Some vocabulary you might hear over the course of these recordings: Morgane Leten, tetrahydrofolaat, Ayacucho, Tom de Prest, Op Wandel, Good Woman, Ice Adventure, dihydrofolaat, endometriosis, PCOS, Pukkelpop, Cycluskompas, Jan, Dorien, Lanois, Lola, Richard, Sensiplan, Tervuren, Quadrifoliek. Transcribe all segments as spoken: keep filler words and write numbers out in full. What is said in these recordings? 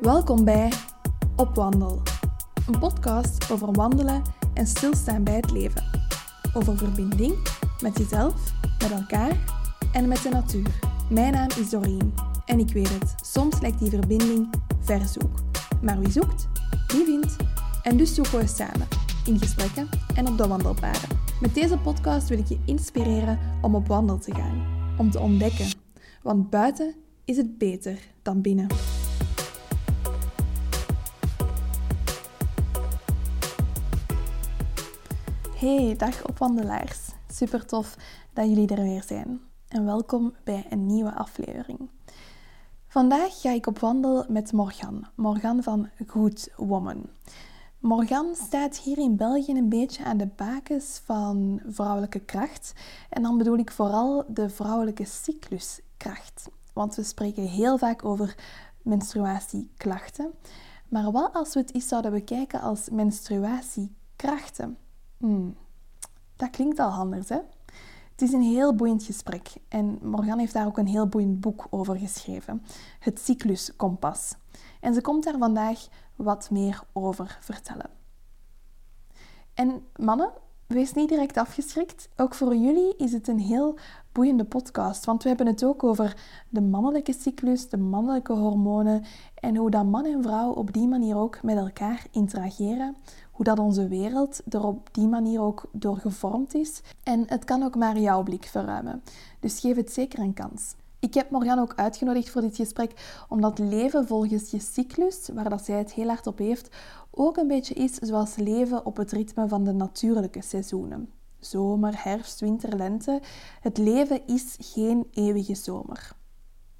Welkom bij Op Wandel, een podcast over wandelen en stilstaan bij het leven. Over verbinding met jezelf, met elkaar en met de natuur. Mijn naam is Dorien en ik weet het, soms lijkt die verbinding verzoek. Maar wie zoekt, die vindt. En dus zoeken we samen, in gesprekken en op de wandelpaden. Met deze podcast wil ik je inspireren om op wandel te gaan, om te ontdekken. Want buiten is het beter dan binnen. Hey, dag opwandelaars. Super tof dat jullie er weer zijn. En welkom bij een nieuwe aflevering. Vandaag ga ik op wandel met Morgane. Morgane van Good Woman. Morgane staat hier in België een beetje aan de bakens van vrouwelijke kracht. En dan bedoel ik vooral de vrouwelijke cycluskracht. Want we spreken heel vaak over menstruatieklachten. Maar wat als we het eens zouden bekijken als menstruatiekrachten? Hmm. Dat klinkt al anders, hè? Het is een heel boeiend gesprek. En Morgane heeft daar ook een heel boeiend boek over geschreven. Het Cycluskompas. En ze komt daar vandaag wat meer over vertellen. En mannen, wees niet direct afgeschrikt. Ook voor jullie is het een heel boeiende podcast. Want we hebben het ook over de mannelijke cyclus, de mannelijke hormonen. En hoe dat man en vrouw op die manier ook met elkaar interageren. Hoe dat onze wereld er op die manier ook door gevormd is. En het kan ook maar jouw blik verruimen. Dus geef het zeker een kans. Ik heb Morgane ook uitgenodigd voor dit gesprek, omdat leven volgens je cyclus, waar dat zij het heel hard op heeft, ook een beetje is zoals leven op het ritme van de natuurlijke seizoenen. Zomer, herfst, winter, lente. Het leven is geen eeuwige zomer.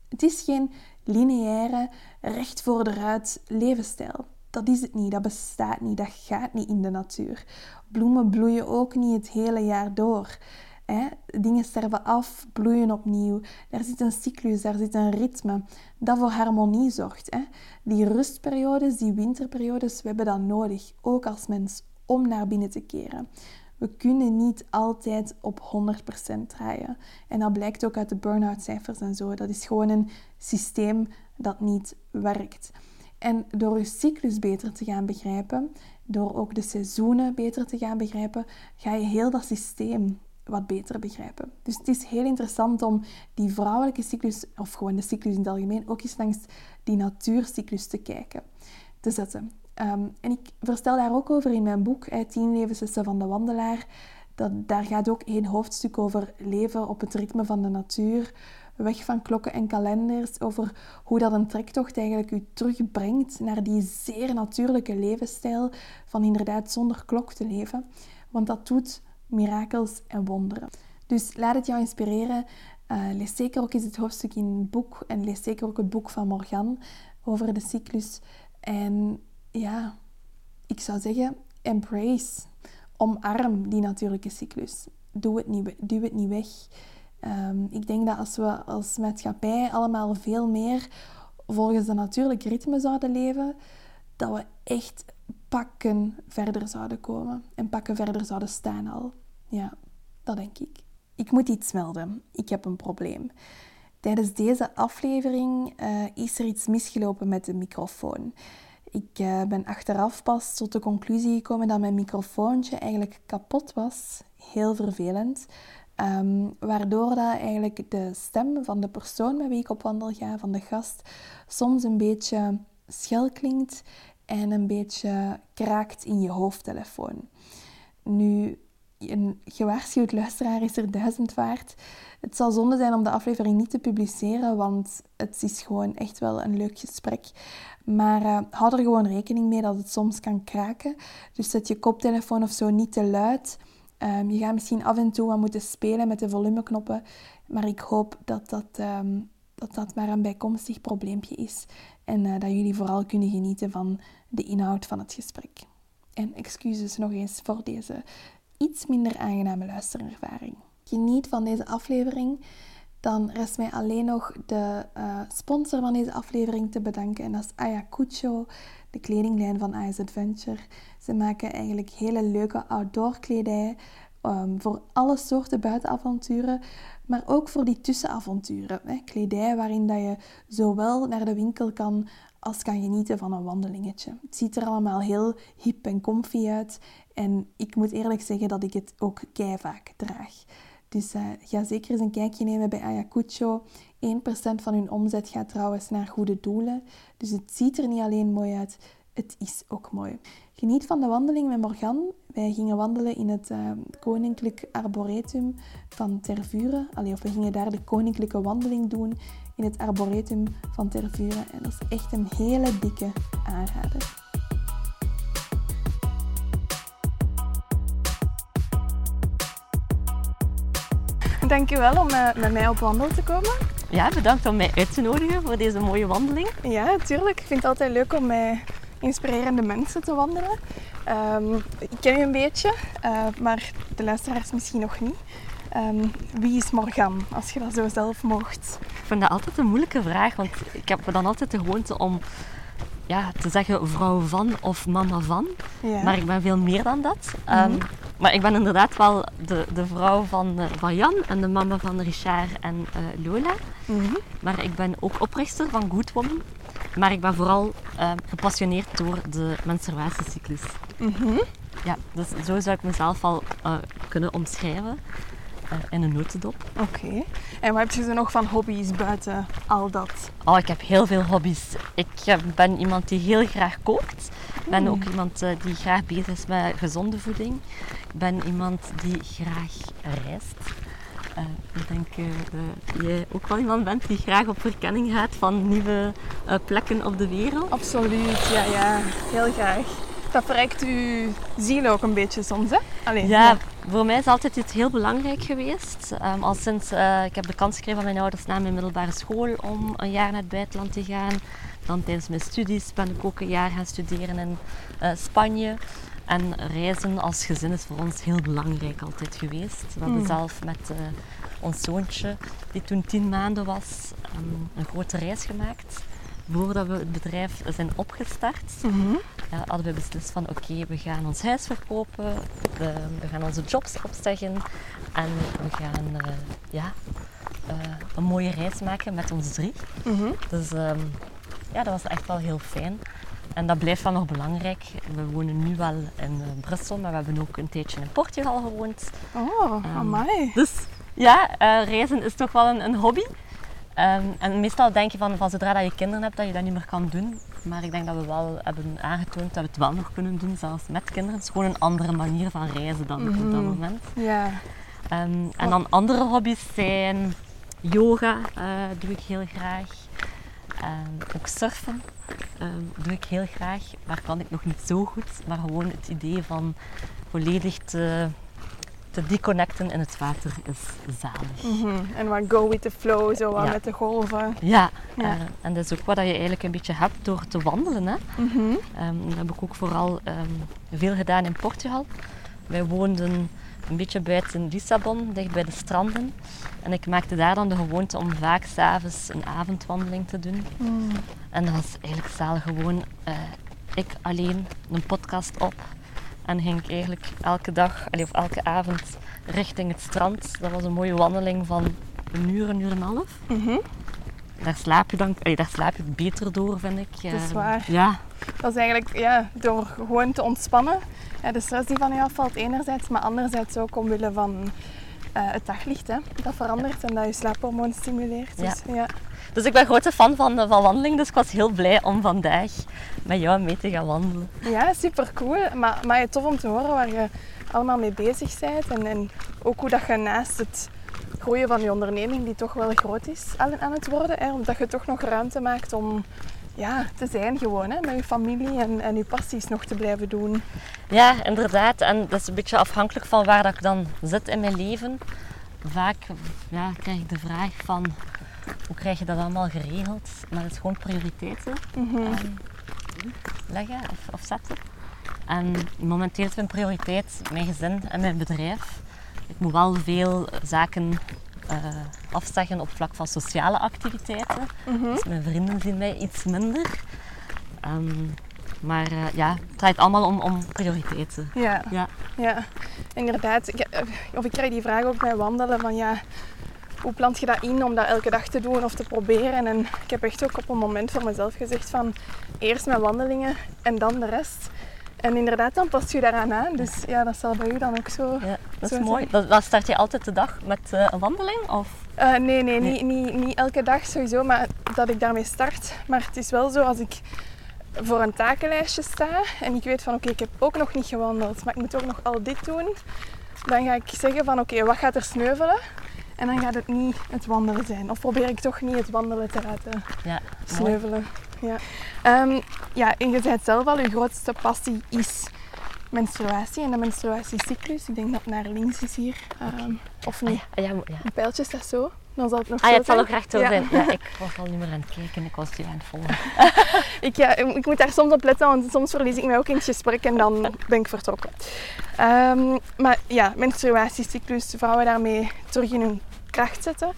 Het is geen lineaire, recht voor de ruit levensstijl. Dat is het niet, dat bestaat niet, dat gaat niet in de natuur. Bloemen bloeien ook niet het hele jaar door. Hè? Dingen sterven af, bloeien opnieuw. Daar zit een cyclus, daar zit een ritme dat voor harmonie zorgt. Hè? Die rustperiodes, die winterperiodes, we hebben dat nodig, ook als mens, om naar binnen te keren. We kunnen niet altijd op honderd procent draaien. En dat blijkt ook uit de burn-out cijfers en zo. Dat is gewoon een systeem dat niet werkt. En door je cyclus beter te gaan begrijpen, door ook de seizoenen beter te gaan begrijpen, ga je heel dat systeem wat beter begrijpen. Dus het is heel interessant om die vrouwelijke cyclus, of gewoon de cyclus in het algemeen, ook eens langs die natuurcyclus te kijken, te zetten. Um, en ik vertel daar ook over in mijn boek, tien levenslessen van de wandelaar. Dat, daar gaat ook één hoofdstuk over leven op het ritme van de natuur. Weg van klokken en kalenders, over hoe dat een trektocht eigenlijk u terugbrengt naar die zeer natuurlijke levensstijl van inderdaad zonder klok te leven. Want dat doet mirakels en wonderen. Dus laat het jou inspireren. Uh, lees zeker ook eens het hoofdstuk in het boek en lees zeker ook het boek van Morgane over de cyclus. En ja, ik zou zeggen, embrace. Omarm die natuurlijke cyclus. Doe het niet, duw het niet weg. Um, ik denk dat als we als maatschappij allemaal veel meer volgens de natuurlijke ritme zouden leven, dat we echt pakken verder zouden komen. En pakken verder zouden staan al. Ja, dat denk ik. Ik moet iets melden. Ik heb een probleem. Tijdens deze aflevering uh, is er iets misgelopen met de microfoon. Ik uh, ben achteraf pas tot de conclusie gekomen dat mijn microfoontje eigenlijk kapot was. Heel vervelend. Um, waardoor dat eigenlijk de stem van de persoon met wie ik op wandel ga, van de gast, soms een beetje schel klinkt en een beetje kraakt in je hoofdtelefoon. Nu, een gewaarschuwd luisteraar is er duizend waard. Het zal zonde zijn om de aflevering niet te publiceren, want het is gewoon echt wel een leuk gesprek. Maar uh, hou er gewoon rekening mee dat het soms kan kraken. Dus zet je koptelefoon of zo niet te luid. Um, je gaat misschien af en toe wat moeten spelen met de volumeknoppen. Maar ik hoop dat dat, um, dat, dat maar een bijkomstig probleempje is. En uh, dat jullie vooral kunnen genieten van de inhoud van het gesprek. En excuses nog eens voor deze iets minder aangename luisterervaring. Geniet van deze aflevering. Dan rest mij alleen nog de uh, sponsor van deze aflevering te bedanken. En dat is Ayacucho, de kledinglijn van Ice Adventure. Ze maken eigenlijk hele leuke outdoor kledij. Um, voor alle soorten buitenavonturen, maar ook voor die tussenavonturen. Hè? Kledij waarin dat je zowel naar de winkel kan als kan genieten van een wandelingetje. Het ziet er allemaal heel hip en comfy uit. En ik moet eerlijk zeggen dat ik het ook kei vaak draag. Dus uh, ga zeker eens een kijkje nemen bij Ayacucho. één procent van hun omzet gaat trouwens naar goede doelen. Dus het ziet er niet alleen mooi uit, het is ook mooi. Geniet van de wandeling met Morgane. Wij gingen wandelen in het uh, Koninklijk Arboretum van Tervuren. Allee, of we gingen daar de Koninklijke Wandeling doen in het Arboretum van Tervuren. En dat is echt een hele dikke aanrader. Dankjewel om uh, met mij op wandel te komen. Ja, bedankt om mij uit te nodigen voor deze mooie wandeling. Ja, tuurlijk. Ik vind het altijd leuk om mij inspirerende mensen te wandelen. Um, ik ken u een beetje, uh, maar de luisteraars misschien nog niet. Um, wie is Morgane, als je dat zo zelf mocht? Ik vind dat altijd een moeilijke vraag, want ik heb dan altijd de gewoonte om ja, te zeggen vrouw van of mama van. Ja. Maar ik ben veel meer dan dat. Mm-hmm. Um, maar ik ben inderdaad wel de, de vrouw van, uh, van Jan en de mama van Richard en uh, Lola. Mm-hmm. Maar ik ben ook oprichter van Good Woman. Maar ik ben vooral uh, gepassioneerd door de menstruatiecyclus. Mm-hmm. Ja, dus zo zou ik mezelf al uh, kunnen omschrijven uh, in een notendop. Oké. Okay. En wat heb je er nog van hobby's buiten al dat? Oh, ik heb heel veel hobby's. Ik uh, ben iemand die heel graag kookt. Ik ben mm. ook iemand uh, die graag bezig is met gezonde voeding. Ik ben iemand die graag reist. Uh, ik denk uh, dat jij ook wel iemand bent die graag op verkenning gaat van nieuwe uh, plekken op de wereld. Absoluut, ja, ja. Heel graag. Dat verrijkt uw ziel ook een beetje soms, hè? Allee, ja, ja, voor mij is altijd iets heel belangrijk geweest. Um, al sinds uh, ik heb de kans gekregen van mijn ouders na mijn middelbare school om een jaar naar het buitenland te gaan. Dan tijdens mijn studies ben ik ook een jaar gaan studeren in uh, Spanje. En reizen als gezin is voor ons heel belangrijk altijd geweest. We hebben mm. zelf met uh, ons zoontje, die toen tien maanden was, um, een grote reis gemaakt. Voordat we het bedrijf zijn opgestart, mm-hmm. uh, hadden we beslist van oké, okay, we gaan ons huis verkopen, we, we gaan onze jobs opzeggen en we gaan uh, ja, uh, een mooie reis maken met ons drie. Mm-hmm. Dus um, ja, dat was echt wel heel fijn. En dat blijft wel nog belangrijk. We wonen nu wel in uh, Brussel, maar we hebben ook een tijdje in Portugal gewoond. Oh, um, amai. Dus ja, uh, reizen is toch wel een, een hobby. Um, en meestal denk je van, van zodra dat je kinderen hebt, dat je dat niet meer kan doen. Maar ik denk dat we wel hebben aangetoond dat we het wel nog kunnen doen, zelfs met kinderen. Het is gewoon een andere manier van reizen dan mm-hmm. op dat moment. Ja. Um, en dan andere hobby's zijn yoga, uh, doe ik heel graag. Um, ook surfen um, doe ik heel graag, daar kan ik nog niet zo goed, maar gewoon het idee van volledig te, te deconnecten in het water is zalig. Mm-hmm. En wat go with the flow, zo wat ja. met de golven. Ja, ja. Uh, en dat is ook wat je eigenlijk een beetje hebt door te wandelen. Hè. Mm-hmm. Um, dat heb ik ook vooral um, veel gedaan in Portugal. Wij woonden een beetje buiten Lissabon, dicht bij de stranden. En ik maakte daar dan de gewoonte om vaak 's avonds een avondwandeling te doen. Mm. En dat was eigenlijk zalig gewoon uh, ik alleen een podcast op. En ging ik eigenlijk elke dag, of elke avond richting het strand. Dat was een mooie wandeling van een uur, een uur en een half. Mm-hmm. Daar slaap je dan, allee, daar slaap je beter door, vind ik. Dat is waar. Ja. Dat is eigenlijk ja, door gewoon te ontspannen. Ja, de stress die van je afvalt enerzijds, maar anderzijds ook omwille van uh, het daglicht. Hè. Dat verandert ja. en dat je slaaphormoon stimuleert. Dus, ja. Ja. Dus ik ben grote fan van, van wandeling, dus ik was heel blij om vandaag met jou mee te gaan wandelen. Ja, super cool. Maar, maar tof om te horen waar je allemaal mee bezig bent en, en ook hoe dat je naast het groeien van je onderneming, die toch wel groot is aan het worden, hè, omdat je toch nog ruimte maakt om ja, te zijn gewoon, hè, met je familie en, en je passies nog te blijven doen. Ja, inderdaad. En dat is een beetje afhankelijk van waar dat ik dan zit in mijn leven. Vaak ja, krijg ik de vraag van, hoe krijg je dat allemaal geregeld? Maar dat is gewoon prioriteiten mm-hmm. um, leggen of, of zetten. En momenteel is mijn prioriteit mijn gezin en mijn bedrijf. Ik moet wel veel zaken uh, afzeggen op vlak van sociale activiteiten. Mm-hmm. Dus mijn vrienden zien mij iets minder. Um, Maar uh, ja, het draait allemaal om, om prioriteiten. Ja, ja. ja. inderdaad. Ik, of ik krijg die vraag ook bij wandelen van ja, hoe plant je dat in om dat elke dag te doen of te proberen? En ik heb echt ook op een moment voor mezelf gezegd van eerst mijn wandelingen en dan de rest. En inderdaad, dan past je daaraan aan. Dus ja, dat zal bij u dan ook zo. Ja, dat is zo mooi. Dan, dan start je altijd de dag met uh, een wandeling? Of? Uh, nee, nee, nee. Niet, niet, niet elke dag sowieso, maar dat ik daarmee start. Maar het is wel zo, als ik voor een takenlijstje sta en ik weet van oké, okay, ik heb ook nog niet gewandeld, maar ik moet ook nog al dit doen. Dan ga ik zeggen van oké, okay, wat gaat er sneuvelen? En dan gaat het niet het wandelen zijn. Of probeer ik toch niet het wandelen te laten ja, sneuvelen. Ja. Um, ja, en je zei het zelf al, je grootste passie is menstruatie en de menstruatiecyclus. Ik denk dat het naar links is hier. Um, of niet? Ah, ja, ja, ja. Een pijltje is dat zo. Dan zal het nog ah, zo ja, het zal ook recht zo ja. zijn. Ja, ik was al niet meer aan het kijken, ik was die aan het volgen. ik, ja, ik moet daar soms op letten, want soms verlies ik mij ook in het gesprek en dan ben ik vertrokken. Um, maar ja, menstruatiecyclus, vrouwen daarmee terug in hun kracht zetten.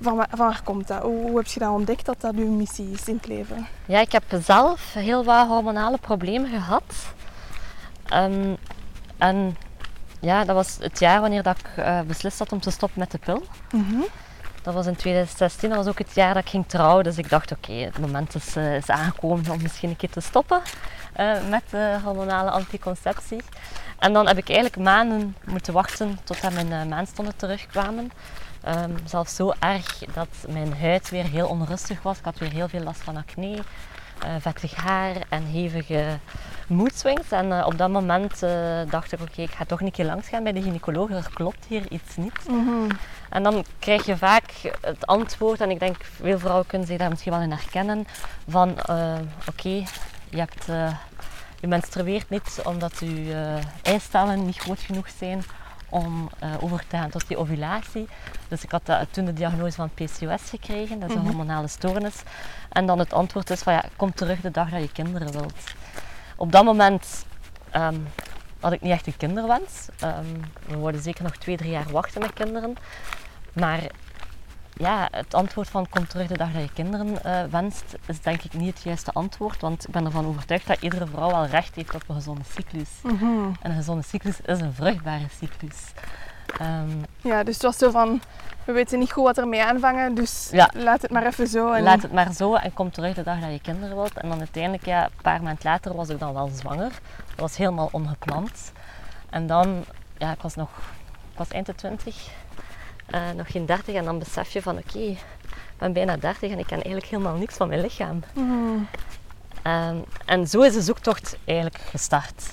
Van waar, van waar komt dat? Hoe, hoe heb je dat ontdekt dat dat uw missie is in het leven? Ja, ik heb zelf heel wat hormonale problemen gehad. Um, en ja, dat was het jaar wanneer dat ik uh, beslist had om te stoppen met de pil. Mm-hmm. Dat was in twintig zestien, dat was ook het jaar dat ik ging trouwen. Dus ik dacht, oké, okay, het moment is, uh, is aangekomen om misschien een keer te stoppen uh, met de hormonale anticonceptie. En dan heb ik eigenlijk maanden moeten wachten totdat mijn uh, maandstonden terugkwamen. Um, zelfs zo erg dat mijn huid weer heel onrustig was. Ik had weer heel veel last van acne, uh, vettig haar en hevige mood swings. En uh, op dat moment uh, dacht ik, oké, okay, ik ga toch een keer langs gaan bij de gynaecoloog. Er klopt hier iets niet. Mm-hmm. En dan krijg je vaak het antwoord, en ik denk veel vrouwen kunnen zich daar misschien wel in herkennen, van uh, oké, okay, je hebt, uh, je menstrueert niet omdat je uh, eicellen niet groot genoeg zijn om uh, over te gaan tot die ovulatie. Dus ik had uh, toen de diagnose van P C O S gekregen, dat is een mm-hmm. hormonale stoornis. En dan het antwoord is van ja, kom terug de dag dat je kinderen wilt. Op dat moment um, had ik niet echt een kinderwens. Um, we worden zeker nog twee, drie jaar wachten met kinderen. Maar ja, het antwoord van kom terug de dag dat je kinderen uh, wenst, is denk ik niet het juiste antwoord. Want ik ben ervan overtuigd dat iedere vrouw wel recht heeft op een gezonde cyclus. Mm-hmm. En een gezonde cyclus is een vruchtbare cyclus. Um, ja, dus het was zo van, we weten niet goed wat ermee aanvangen, dus ja, laat het maar even zo. En laat het maar zo en kom terug de dag dat je kinderen wilt. En dan uiteindelijk, ja, een paar maanden later was ik dan wel zwanger. Dat was helemaal ongepland. En dan, ja, ik was nog, ik was eind de twintig. Uh, nog geen dertig en dan besef je van oké, okay, ik ben bijna dertig en ik ken eigenlijk helemaal niks van mijn lichaam. Mm. Um, en zo is de zoektocht eigenlijk gestart.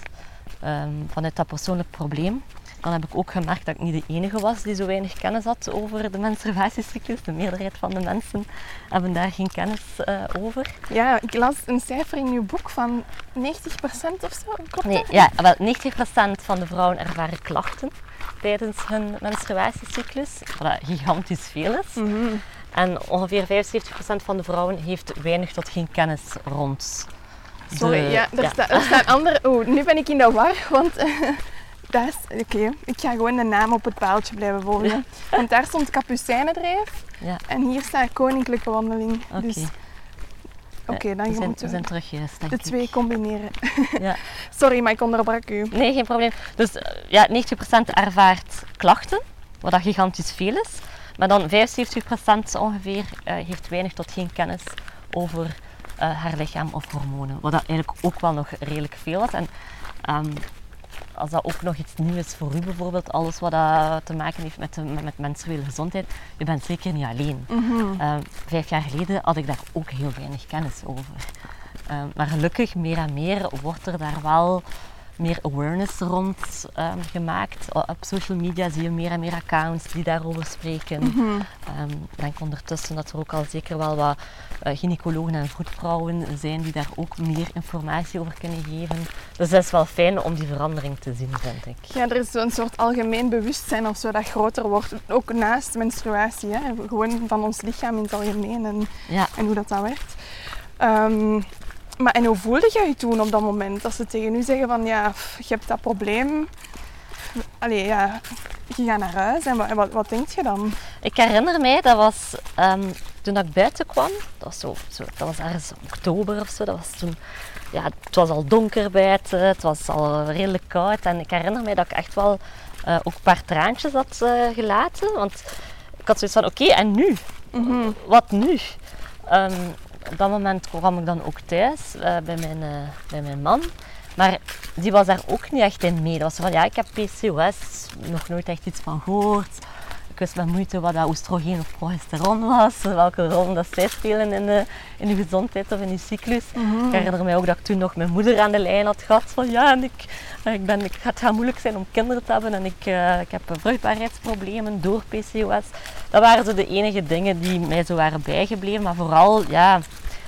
Um, vanuit dat persoonlijk probleem. Dan heb ik ook gemerkt dat ik niet de enige was die zo weinig kennis had over de menstruatiecyclus. De meerderheid van de mensen hebben daar geen kennis uh, over. Ja, ik las een cijfer in uw boek van negentig procent of zo. Klopt nee, dat? Ja, wel, negentig procent van de vrouwen ervaren klachten tijdens hun menstruatiecyclus, wat gigantisch veel is. Mm-hmm. En ongeveer vijfenzeventig procent van de vrouwen heeft weinig tot geen kennis rond. De, Sorry, ja, er, ja. Sta, er staan andere... Oh, nu ben ik in de war, want... Uh, dat is... Oké, okay. Ik ga gewoon de naam op het paaltje blijven volgen. Ja. Want daar stond Kapucijnendrijf ja. en hier staat Koninklijke Wandeling. Oké, okay. dus, okay, dan ja, we, zijn, we zijn teruggeweest, denk ik. De twee combineren. Ja. Sorry, maar ik onderbrak u. Nee, geen probleem. Dus ja, negentig procent ervaart klachten, wat dat gigantisch veel is. Maar dan vijfenzeventig procent ongeveer uh, heeft weinig tot geen kennis over uh, haar lichaam of hormonen. Wat dat eigenlijk ook wel nog redelijk veel is. En, um, als dat ook nog iets nieuws is voor u bijvoorbeeld, alles wat dat te maken heeft met, de, met menstruele gezondheid, je bent zeker niet alleen. Mm-hmm. Uh, vijf jaar geleden had ik daar ook heel weinig kennis over. Uh, maar gelukkig, meer en meer, wordt er daar wel meer awareness rond um, gemaakt. Op social media zie je meer en meer accounts die daarover spreken. Mm-hmm. Um, ik denk ondertussen dat er ook al zeker wel wat uh, gynaecologen en vroedvrouwen zijn die daar ook meer informatie over kunnen geven. Dus dat is wel fijn om die verandering te zien, vind ik. Ja, er is zo'n soort algemeen bewustzijn of zo dat groter wordt, ook naast menstruatie. Hè? Gewoon van ons lichaam in het algemeen en, ja. en hoe dat dan werkt. Um, Maar en hoe voelde jij je toen op dat moment? Als ze tegen u zeggen van ja, je hebt dat probleem. Allee, ja, je gaat naar huis en wat, wat, wat denk je dan? Ik herinner mij, dat was um, toen ik buiten kwam, dat was, zo, zo, dat was ergens oktober of zo, dat was toen, ja, het was al donker buiten, het was al redelijk koud en ik herinner mij dat ik echt wel uh, ook een paar traantjes had uh, gelaten, want ik had zoiets van oké, okay, en nu? Mm-hmm. Wat nu? Um, op dat moment kwam ik dan ook thuis uh, bij, mijn, uh, bij mijn man. Maar die was daar ook niet echt in mee. Dat was van, ja, ik heb P C O S, nog nooit echt iets van gehoord. Ik wist met moeite wat dat oestrogeen of progesteron was, welke rol dat zij spelen in de, in de gezondheid of in die cyclus. Mm-hmm. Ik herinner mij ook dat ik toen nog mijn moeder aan de lijn had gehad van, ja, en ik, ik ben, ik, het gaat moeilijk zijn om kinderen te hebben en ik, uh, ik heb vruchtbaarheidsproblemen door P C O S. Dat waren zo de enige dingen die mij zo waren bijgebleven, maar vooral ja,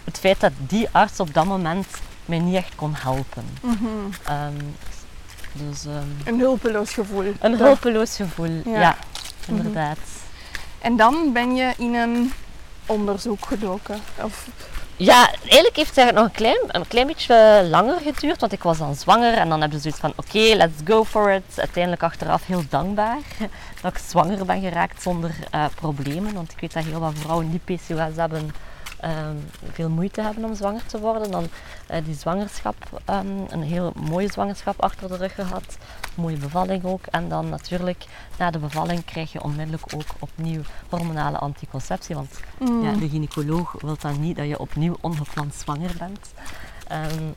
het feit dat die arts op dat moment mij niet echt kon helpen. Mm-hmm. um, dus, um, een hulpeloos gevoel. Een hulpeloos gevoel, ja. ja. Inderdaad. Mm-hmm. En dan ben je in een onderzoek gedoken? Of? Ja, eigenlijk heeft het nog een klein, een klein beetje langer geduurd, want ik was dan zwanger en dan heb je zoiets van oké, okay, let's go for it. Uiteindelijk achteraf heel dankbaar dat ik zwanger ben geraakt zonder uh, problemen, want ik weet dat heel wat vrouwen die P C O S hebben um, veel moeite hebben om zwanger te worden. Dan uh, die zwangerschap, um, een heel mooie zwangerschap achter de rug gehad. Mooie bevalling ook. En dan natuurlijk, na de bevalling krijg je onmiddellijk ook opnieuw hormonale anticonceptie. Want mm. ja, de gynaecoloog wil dan niet dat je opnieuw ongepland zwanger bent. Um,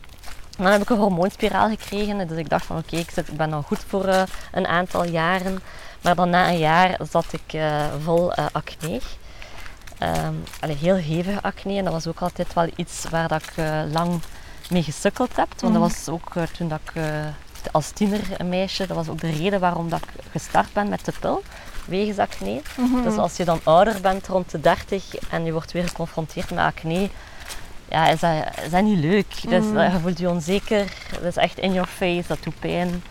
dan heb ik een hormoonspiraal gekregen. Dus ik dacht van oké, okay, ik, ik ben al goed voor uh, een aantal jaren. Maar dan na een jaar zat ik uh, vol uh, acne. Um, allee, heel hevige acne. En dat was ook altijd wel iets waar dat ik uh, lang mee gesukkeld heb. Want mm. dat was ook uh, toen dat ik... Uh, Als tienermeisje, dat was ook de reden waarom dat ik gestart ben met de pil, wegens acne. Mm-hmm. Dus als je dan ouder bent, rond de dertig, en je wordt weer geconfronteerd met acne, ja, is dat, is dat niet leuk. Mm-hmm. Dus, je voelt je onzeker, dat is echt in your face, dat doet pijn.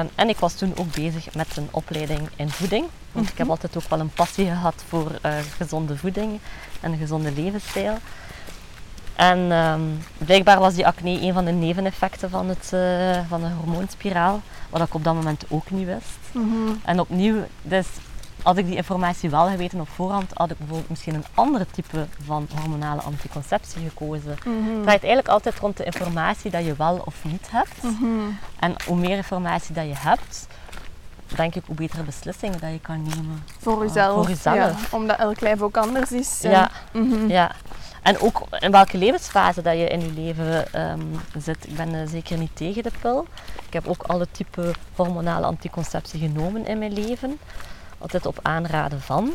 Um, en ik was toen ook bezig met een opleiding in voeding. Want mm-hmm. ik heb altijd ook wel een passie gehad voor uh, gezonde voeding en een gezonde levensstijl. En um, blijkbaar was die acne een van de neveneffecten van, het, uh, van de hormoonspiraal, wat ik op dat moment ook niet wist. Mm-hmm. En opnieuw, dus had ik die informatie wel geweten op voorhand, had ik bijvoorbeeld misschien een andere type van hormonale anticonceptie gekozen. Mm-hmm. Het draait eigenlijk altijd rond de informatie dat je wel of niet hebt. Mm-hmm. En hoe meer informatie dat je hebt, denk ik, hoe betere beslissingen dat je kan nemen. Voor jezelf. Uh, voor jezelf. Ja, omdat elk lijf ook anders is. Ja. Mm-hmm. ja. En ook in welke levensfase dat je in je leven um, zit. Ik ben uh, zeker niet tegen de pil. Ik heb ook alle typen hormonale anticonceptie genomen in mijn leven. Altijd op aanraden van.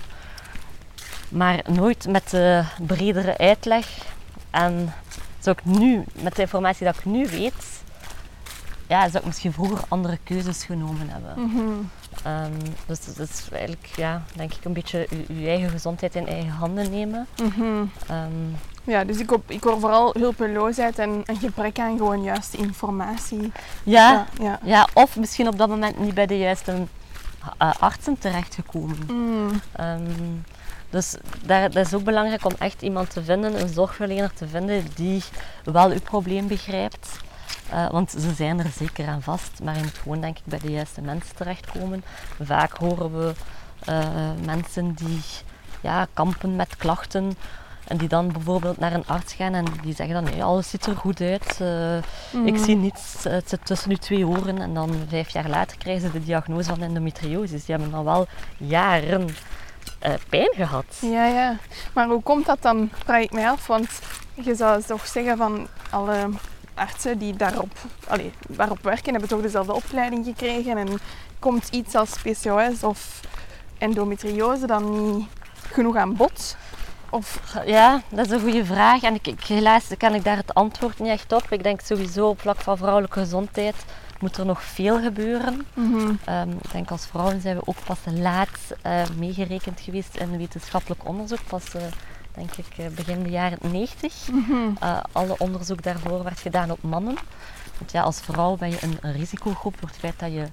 Maar nooit met de bredere uitleg. En zou ik nu, met de informatie dat ik nu weet, ja, zou ik misschien vroeger andere keuzes genomen hebben. Mm-hmm. Um, dus dat dus is eigenlijk, ja, denk ik, een beetje je eigen gezondheid in eigen handen nemen. Mm-hmm. um, ja, dus ik, op, ik hoor vooral hulpeloosheid en een gebrek aan gewoon juiste informatie. Ja, ja, ja. ja of misschien op dat moment niet bij de juiste uh, artsen terechtgekomen. Mm. Um, dus daar, dat is ook belangrijk om echt iemand te vinden, een zorgverlener te vinden die wel uw probleem begrijpt. Uh, want ze zijn er zeker aan vast, maar je moet gewoon, denk ik, bij de juiste mensen terechtkomen. Vaak horen we uh, mensen die ja, kampen met klachten en die dan bijvoorbeeld naar een arts gaan en die zeggen dan nee, alles ziet er goed uit, uh, mm. ik zie niets, het zit tussen uw twee oren. En dan vijf jaar later krijgen ze de diagnose van endometriosis. Die hebben dan wel jaren uh, pijn gehad. Ja, ja. Maar hoe komt dat dan, vraag ik mij af, want je zou toch zeggen van alle... artsen die daarop, allee, waarop werken, hebben toch dezelfde opleiding gekregen en komt iets als P C O S of endometriose dan niet genoeg aan bod? Of? Ja, dat is een goede vraag en ik, ik, helaas kan ik daar het antwoord niet echt op. Ik denk sowieso op vlak van vrouwelijke gezondheid moet er nog veel gebeuren. Mm-hmm. Um, ik denk als vrouwen zijn we ook pas laat uh, meegerekend geweest in wetenschappelijk onderzoek. Pas, uh, denk ik begin de jaren negentig. Mm-hmm. Uh, alle onderzoek daarvoor werd gedaan op mannen. Want ja, als vrouw ben je een, een risicogroep voor het feit dat je uh,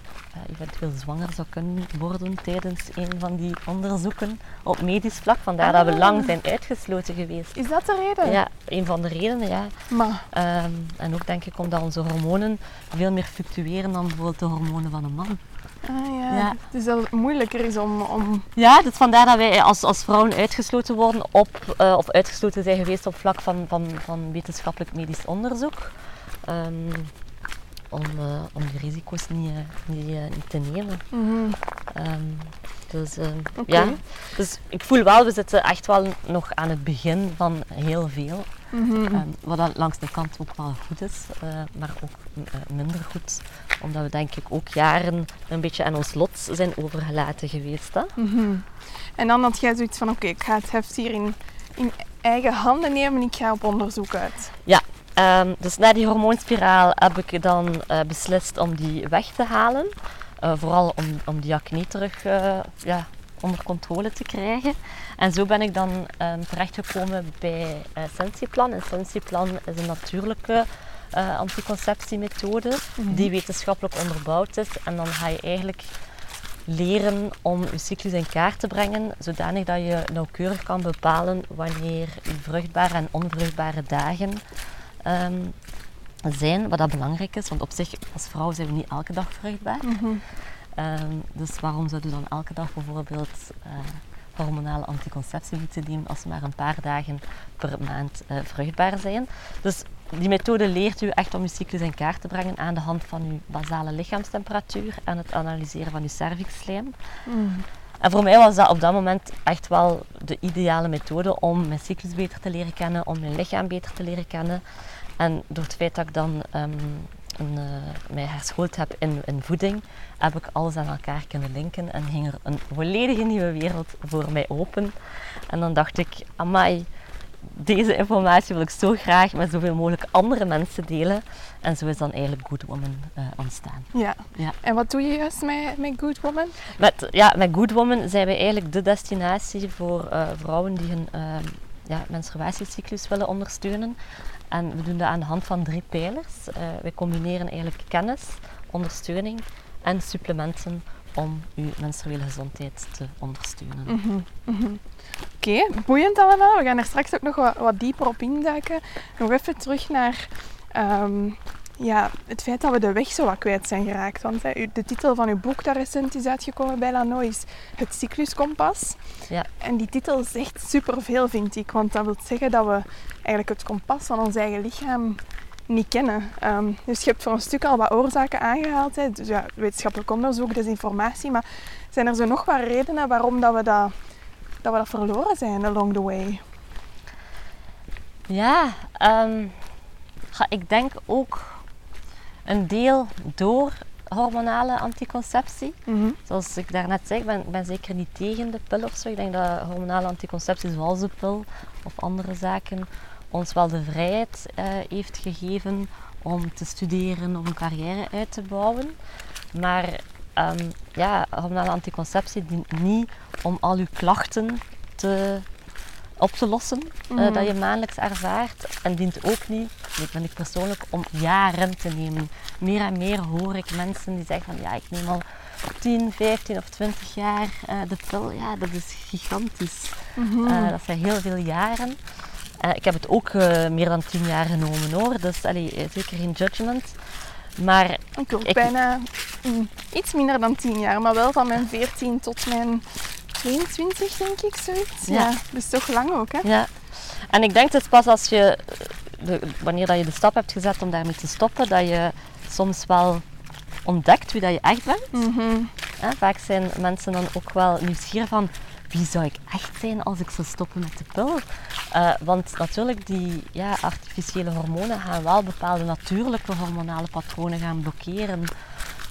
eventueel zwanger zou kunnen worden tijdens een van die onderzoeken op medisch vlak. Vandaar ah. dat we lang zijn uitgesloten geweest. Is dat de reden? Ja, een van de redenen, ja. Maar. Um, en ook denk ik omdat onze hormonen veel meer fluctueren dan bijvoorbeeld de hormonen van een man. Ah ja. ja. Dus dat het moeilijker is om... om... Ja, dus vandaar dat wij als, als vrouwen uitgesloten worden op, uh, of uitgesloten zijn geweest op vlak van, van, van wetenschappelijk medisch onderzoek. Um, om, uh, om die risico's niet, uh, niet, uh, niet te nemen. Mm-hmm. Um, dus, uh, okay. ja. dus ik voel wel, we zitten echt wel nog aan het begin van heel veel. Mm-hmm. Um, wat dan langs de kant ook wel goed is, uh, maar ook uh, minder goed. Omdat we denk ik ook jaren een beetje aan ons lot zijn overgelaten geweest. Hè? Mm-hmm. En dan had jij zoiets van, oké, okay, ik ga het heft hier in, in eigen handen nemen en ik ga op onderzoek uit. Ja. Um, dus na die hormoonspiraal heb ik dan uh, beslist om die weg te halen. Uh, vooral om, om die acne terug uh, ja, onder controle te krijgen. En zo ben ik dan um, terechtgekomen bij uh, Sensiplan. En Sensiplan is een natuurlijke uh, anticonceptiemethode mm-hmm. die wetenschappelijk onderbouwd is. En dan ga je eigenlijk leren om je cyclus in kaart te brengen, zodanig dat je nauwkeurig kan bepalen wanneer je vruchtbare en onvruchtbare dagen Um, zijn, wat dat belangrijk is, want op zich als vrouw zijn we niet elke dag vruchtbaar. Mm-hmm. Um, dus waarom zouden we dan elke dag bijvoorbeeld uh, hormonale anticonceptie moeten nemen als we maar een paar dagen per maand uh, vruchtbaar zijn. Dus die methode leert u echt om je cyclus in kaart te brengen aan de hand van uw basale lichaamstemperatuur en het analyseren van uw cervixslijm. Mm. En voor mij was dat op dat moment echt wel de ideale methode om mijn cyclus beter te leren kennen, om mijn lichaam beter te leren kennen. En door het feit dat ik dan um, een, uh, mij herschoold heb in, in voeding, heb ik alles aan elkaar kunnen linken en ging er een volledige nieuwe wereld voor mij open. En dan dacht ik, amai, deze informatie wil ik zo graag met zoveel mogelijk andere mensen delen. En zo is dan eigenlijk Good Woman uh, ontstaan. Ja. ja, en wat doe je juist met, met Good Woman? Met, ja, met Good Woman zijn we eigenlijk de destinatie voor uh, vrouwen die hun uh, ja, menstruatiecyclus willen ondersteunen. En we doen dat aan de hand van drie pijlers. Uh, we combineren eigenlijk kennis, ondersteuning en supplementen om uw menstruele gezondheid te ondersteunen. Mm-hmm. Mm-hmm. Oké, okay, boeiend allemaal. We gaan er straks ook nog wat, wat dieper op induiken. Nog even terug naar um, ja, het feit dat we de weg zo wat kwijt zijn geraakt. Want he, de titel van uw boek dat recent is uitgekomen bij Lanois is Het Cycluskompas. Ja. En die titel zegt superveel, vind ik. Want dat wil zeggen dat we eigenlijk het kompas van ons eigen lichaam niet kennen. Um, dus je hebt voor een stuk al wat oorzaken aangehaald. He. Dus ja, wetenschappelijk onderzoek, desinformatie. Maar zijn er zo nog wat redenen waarom dat we dat... dat we dat verloren zijn along the way? Ja, um, ik denk ook een deel door hormonale anticonceptie. Mm-hmm. Zoals ik daarnet zei, ik ben, ben zeker niet tegen de pil of zo. Ik denk dat hormonale anticonceptie, zoals de pil of andere zaken, ons wel de vrijheid uh, heeft gegeven om te studeren of een carrière uit te bouwen. Maar Um, ja, hormonale anticonceptie dient niet om al je klachten te, op te lossen mm-hmm. uh, dat je maandelijks ervaart. En dient ook niet, dat vind ik persoonlijk, om jaren te nemen. Meer en meer hoor ik mensen die zeggen van ja, ik neem al tien, vijftien of twintig jaar uh, de pil. Ja, dat is gigantisch. Mm-hmm. Uh, dat zijn heel veel jaren. Uh, ik heb het ook uh, meer dan tien jaar genomen hoor, dus allee, zeker geen judgment. Maar ik ook ik, bijna mm, iets minder dan tien jaar, maar wel van mijn veertien tot mijn tweeëntwintig, denk ik, zoiets. Ja. ja, dus toch lang ook, hè? Ja. En ik denk dat pas als je, de, wanneer dat je de stap hebt gezet om daarmee te stoppen, dat je soms wel ontdekt wie dat je echt bent. Mm-hmm. Ja, vaak zijn mensen dan ook wel nieuwsgierig van, wie zou ik echt zijn als ik zou stoppen met de pil? Uh, want natuurlijk, die ja, artificiële hormonen gaan wel bepaalde natuurlijke hormonale patronen gaan blokkeren.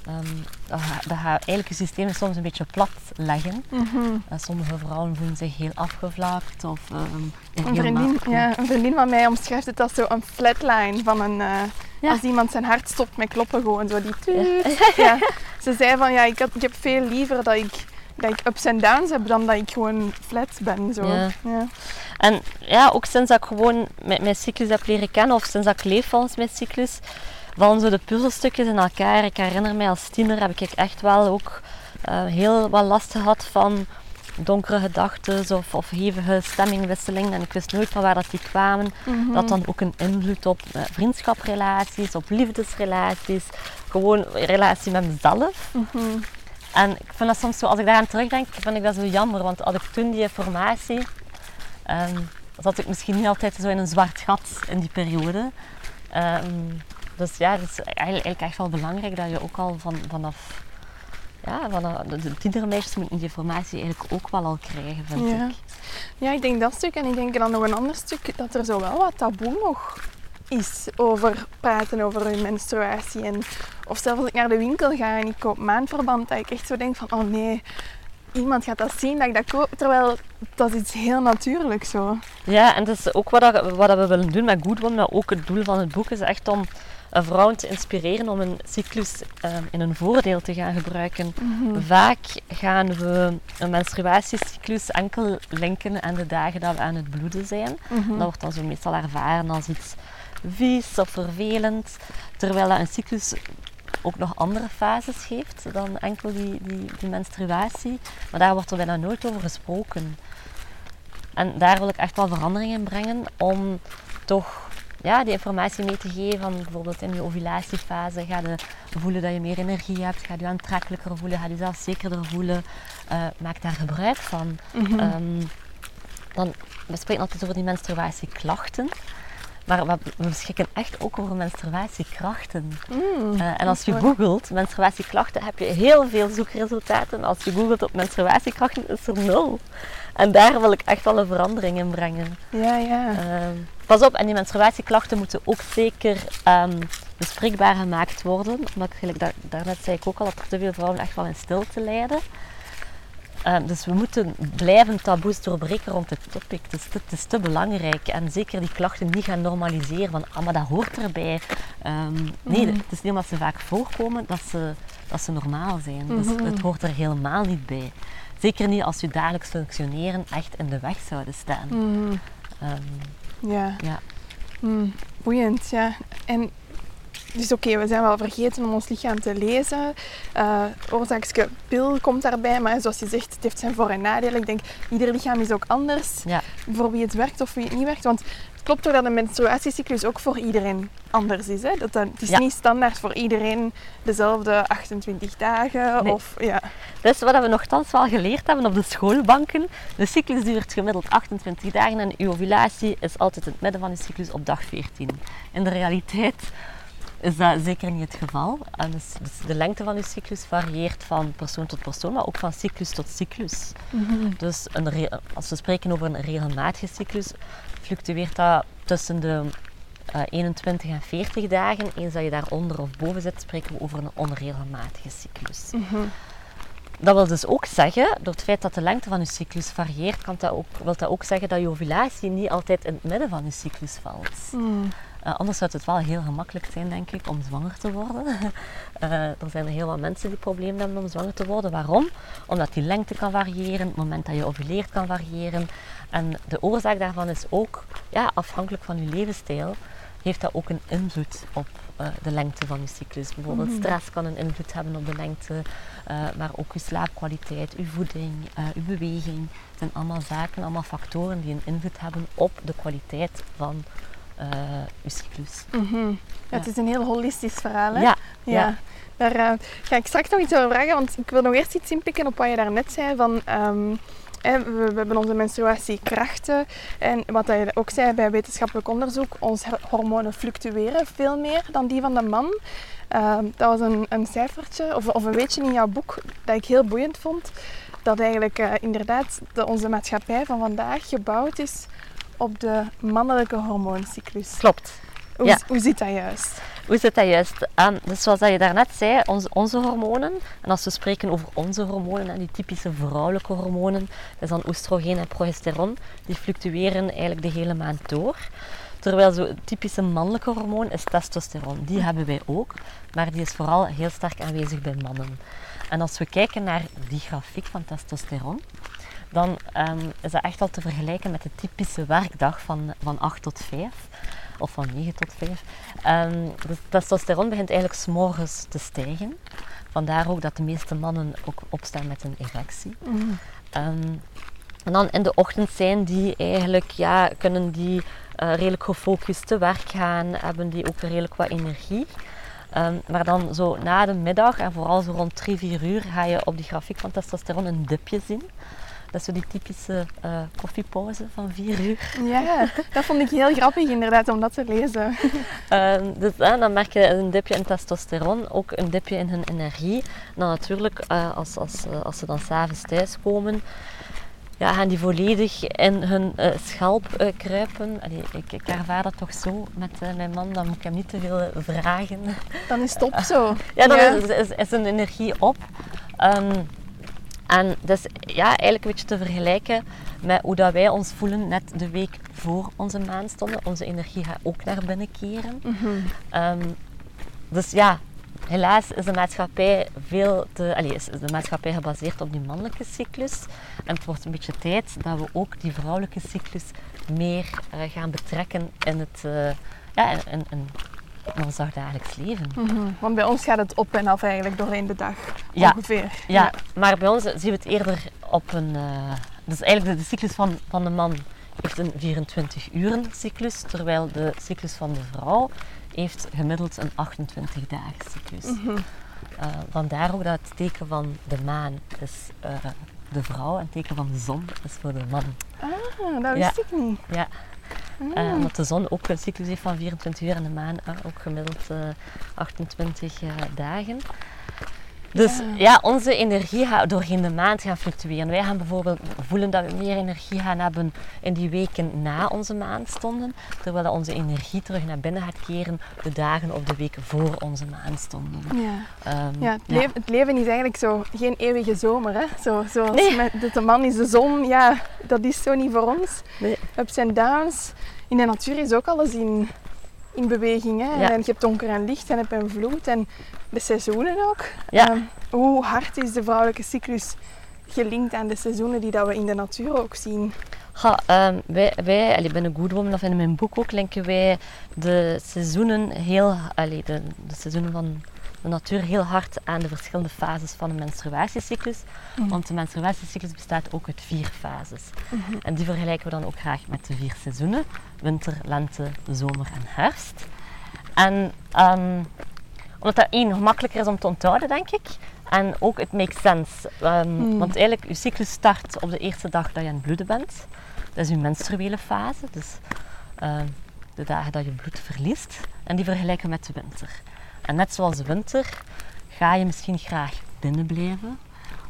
Um, dat, dat gaat eigenlijk je systeem soms een beetje plat leggen. Mm-hmm. Uh, sommige vrouwen voelen zich heel afgevlakt. Of, um, een, vriendin, ja, een vriendin van mij omschrijft het als zo'n flatline van een... Uh, ja. Als iemand zijn hart stopt met kloppen, gewoon zo die tuut. Ja. Ja. Ze zei van, ja, ik, had, ik heb veel liever dat ik... dat ik ups en downs heb dan dat ik gewoon flat ben. Zo. Ja. Ja. En ja, ook sinds dat ik gewoon mijn, mijn cyclus heb leren kennen, of sinds dat ik leef volgens mijn cyclus, vallen zo de puzzelstukjes in elkaar. Ik herinner mij als tiener heb ik echt wel ook uh, heel wat last gehad van donkere gedachten of, of hevige stemmingwisselingen. En ik wist nooit van waar dat die kwamen. Mm-hmm. Dat dan ook een invloed op uh, vriendschaprelaties, op liefdesrelaties, gewoon relatie met mezelf. Mm-hmm. En ik vind dat soms zo, als ik daaraan terugdenk, vind ik dat zo jammer. Want had ik toen die formatie, um, zat ik misschien niet altijd zo in een zwart gat in die periode. Um, dus ja, het is eigenlijk, eigenlijk echt wel belangrijk dat je ook al van, vanaf... Ja, van de tienermeisjes moeten die informatie eigenlijk ook wel al krijgen, vind ja. ik. Ja, ik denk dat stuk. En ik denk dan nog een ander stuk, dat er zo wel wat taboe nog is over praten over hun menstruatie. En, of zelfs als ik naar de winkel ga en ik koop maandverband, dat ik echt zo denk van, oh nee, iemand gaat dat zien dat ik dat koop. Terwijl, dat is iets heel natuurlijks zo. Ja, en dat is ook wat, dat, wat dat we willen doen met Good Woman, maar ook het doel van het boek is echt om... vrouwen te inspireren om een cyclus um, in hun voordeel te gaan gebruiken. Mm-hmm. Vaak gaan we een menstruatiecyclus enkel linken aan de dagen dat we aan het bloeden zijn. Mm-hmm. Dat wordt dan zo meestal ervaren als iets vies of vervelend, terwijl dat een cyclus ook nog andere fases geeft dan enkel die, die, die menstruatie. Maar daar wordt er bijna nooit over gesproken. En daar wil ik echt wel verandering in brengen om toch... Ja, die informatie mee te geven van bijvoorbeeld in je ovulatiefase ga je voelen dat je meer energie hebt, ga je aantrekkelijker voelen, ga je zelf zekerder voelen. Uh, maak daar gebruik van. Mm-hmm. Um, dan, we spreken altijd over die menstruatieklachten, maar we, we beschikken echt ook over menstruatiekrachten. Mm, uh, en als je googelt menstruatieklachten heb je heel veel zoekresultaten. Als je googelt op menstruatiekrachten is er nul. En daar wil ik echt wel een verandering in brengen. Ja, ja. Um, pas op, en die menstruatieklachten moeten ook zeker um, bespreekbaar gemaakt worden. Omdat ik, daar, daarnet zei ik ook al dat er te veel vrouwen echt wel in stilte lijden. Um, dus we moeten blijven taboes doorbreken rond dit topic. Het is, te, het is te belangrijk. En zeker die klachten niet gaan normaliseren. Van, ah, maar dat hoort erbij. Um, nee, mm-hmm. Het is niet omdat ze vaak voorkomen dat ze, dat ze normaal zijn. Mm-hmm. Dus het hoort er helemaal niet bij. Zeker niet als je dagelijks functioneren echt in de weg zouden staan. Mm. Um, ja. ja. Mm, boeiend, ja. En dus oké, okay, we zijn wel vergeten om ons lichaam te lezen. Uh, Oorzaakske pil komt daarbij, maar zoals je zegt, het heeft zijn voor- en nadelen. Ik denk, ieder lichaam is ook anders. Ja. Voor wie het werkt of wie het niet werkt. Want het klopt toch dat een menstruatiecyclus ook voor iedereen anders is. Hè? Dat dat, het is ja. niet standaard voor iedereen dezelfde achtentwintig dagen. Nee. Of, ja. Dat is wat we nogthans wel geleerd hebben op de schoolbanken. De cyclus duurt gemiddeld achtentwintig dagen en uw ovulatie is altijd in het midden van de cyclus op dag veertien. In de realiteit is dat zeker niet het geval. En dus, dus de lengte van uw cyclus varieert van persoon tot persoon, maar ook van cyclus tot cyclus. Mm-hmm. Dus een re- als we spreken over een regelmatige cyclus, fluctueert dat tussen de uh, eenentwintig en veertig dagen. Eens dat je daaronder of boven zit, spreken we over een onregelmatige cyclus. Mm-hmm. Dat wil dus ook zeggen, door het feit dat de lengte van je cyclus varieert, kan dat ook, wil dat ook zeggen dat je ovulatie niet altijd in het midden van je cyclus valt. Mm. Uh, anders zou het wel heel gemakkelijk zijn, denk ik, om zwanger te worden. uh, er zijn er heel wat mensen die problemen hebben om zwanger te worden. Waarom? Omdat die lengte kan variëren, het moment dat je ovuleert kan variëren. En de oorzaak daarvan is ook, ja, afhankelijk van je levensstijl, heeft dat ook een invloed op uh, de lengte van je cyclus. Bijvoorbeeld mm-hmm. stress kan een invloed hebben op de lengte, uh, maar ook je slaapkwaliteit, je voeding, uh, je beweging. Het zijn allemaal zaken, allemaal factoren die een invloed hebben op de kwaliteit van Uh, uw cyclus. Mm-hmm. Ja. Het is een heel holistisch verhaal, hè? Ja. ja. ja. Daar uh, ga ik straks nog iets over vragen, want ik wil nog eerst iets inpikken op wat je daarnet zei. Van, um, eh, we, we hebben onze menstruatiekrachten en wat je ook zei bij wetenschappelijk onderzoek, onze hormonen fluctueren veel meer dan die van de man. Uh, dat was een, een cijfertje, of, of een weetje in jouw boek, dat ik heel boeiend vond. Dat eigenlijk uh, inderdaad de, onze maatschappij van vandaag gebouwd is op de mannelijke hormooncyclus. Klopt. Hoe, ja. hoe zit dat juist? Hoe zit dat juist? Um, dus zoals je daarnet zei, onze, onze hormonen, en als we spreken over onze hormonen en die typische vrouwelijke hormonen, dat is dan oestrogeen en progesteron, die fluctueren eigenlijk de hele maand door. Terwijl zo'n typische mannelijke hormoon is testosteron. Die hm. hebben wij ook, maar die is vooral heel sterk aanwezig bij mannen. En als we kijken naar die grafiek van testosteron, dan um, is dat echt al te vergelijken met de typische werkdag van, van acht tot vijf of van negen tot vijf. Um, dus testosteron begint eigenlijk 's morgens te stijgen. Vandaar ook dat de meeste mannen ook opstaan met een erectie. Mm. Um, en dan in de ochtend zijn die eigenlijk, ja, kunnen die uh, redelijk gefocust te werk gaan, hebben die ook redelijk wat energie. Um, maar dan zo na de middag en vooral zo rond drie, vier uur ga je op die grafiek van testosteron een dipje zien. Dat is zo die typische uh, koffiepauze van vier uur. Ja, dat vond ik heel grappig inderdaad om dat te lezen. Um, dus uh, dan merk je een dipje in testosteron, ook een dipje in hun energie. Dan natuurlijk, uh, als, als, uh, als ze dan 's avonds thuis komen, ja, gaan die volledig in hun uh, schelp uh, kruipen. Allee, ik, ik ervaar dat toch zo met uh, mijn man, dan moet ik hem niet te veel uh, vragen. Dan is het op zo. Ja, dan ja. Is, is, is hun energie op. Um, en dus ja, eigenlijk een beetje te vergelijken met hoe dat wij ons voelen net de week voor onze maanstonden. Onze energie gaat ook naar binnen keren. Mm-hmm. Um, dus ja, helaas is de maatschappij veel te, allez, is de maatschappij gebaseerd op die mannelijke cyclus. En het wordt een beetje tijd dat we ook die vrouwelijke cyclus meer uh, gaan betrekken in het, uh, ja, in, in, in ons dagelijks leven. Mm-hmm. Want bij ons gaat het op en af eigenlijk doorheen de dag, ja, ongeveer. Ja, ja, maar bij ons zien we het eerder op een... Uh, dus eigenlijk de, de cyclus van, van de man heeft een vierentwintig uren cyclus, terwijl de cyclus van de vrouw heeft gemiddeld een achtentwintig dagen cyclus. Mm-hmm. uh, vandaar ook dat het teken van de maan is uh, de vrouw en het teken van de zon is voor de man. Ah, dat wist ja. ik niet. Ja, mm. uh, omdat de zon ook een cyclus heeft van vierentwintig uur en de maan uh, ook gemiddeld uh, achtentwintig dagen. Dus ja. ja, onze energie gaat doorheen de maand gaan fluctueren. Wij gaan bijvoorbeeld voelen dat we meer energie gaan hebben in die weken na onze maandstonden, terwijl onze energie terug naar binnen gaat keren de dagen of de weken voor onze maandstonden. Ja, um, ja, het, ja. Leven, het leven is eigenlijk zo geen eeuwige zomer, hè? Zo, zoals nee. met de man is de zon, ja, dat is zo niet voor ons. Nee. Ups en downs. In de natuur is ook alles in... in beweging, hè? Ja. En je hebt donker en licht en heb en vloed en de seizoenen ook. Ja. Um, hoe hard is de vrouwelijke cyclus gelinkt aan de seizoenen die dat we in de natuur ook zien? Ja, um, wij, wij allee, binnen Good Woman, of in mijn boek ook, linken wij de seizoenen, heel, allee, de, de seizoenen van de natuur heel hard aan de verschillende fases van de menstruatiecyclus. Mm-hmm. Want de menstruatiecyclus bestaat ook uit vier fases. Mm-hmm. En die vergelijken we dan ook graag met de vier seizoenen. Winter, lente, zomer en herfst. En um, omdat dat één gemakkelijker is om te onthouden, denk ik. En ook het makes sense. Um, mm. Want eigenlijk, je cyclus start op de eerste dag dat je aan het bloeden bent. Dat is je menstruele fase. Dus uh, de dagen dat je bloed verliest. En die vergelijken met de winter. En net zoals de winter ga je misschien graag binnen blijven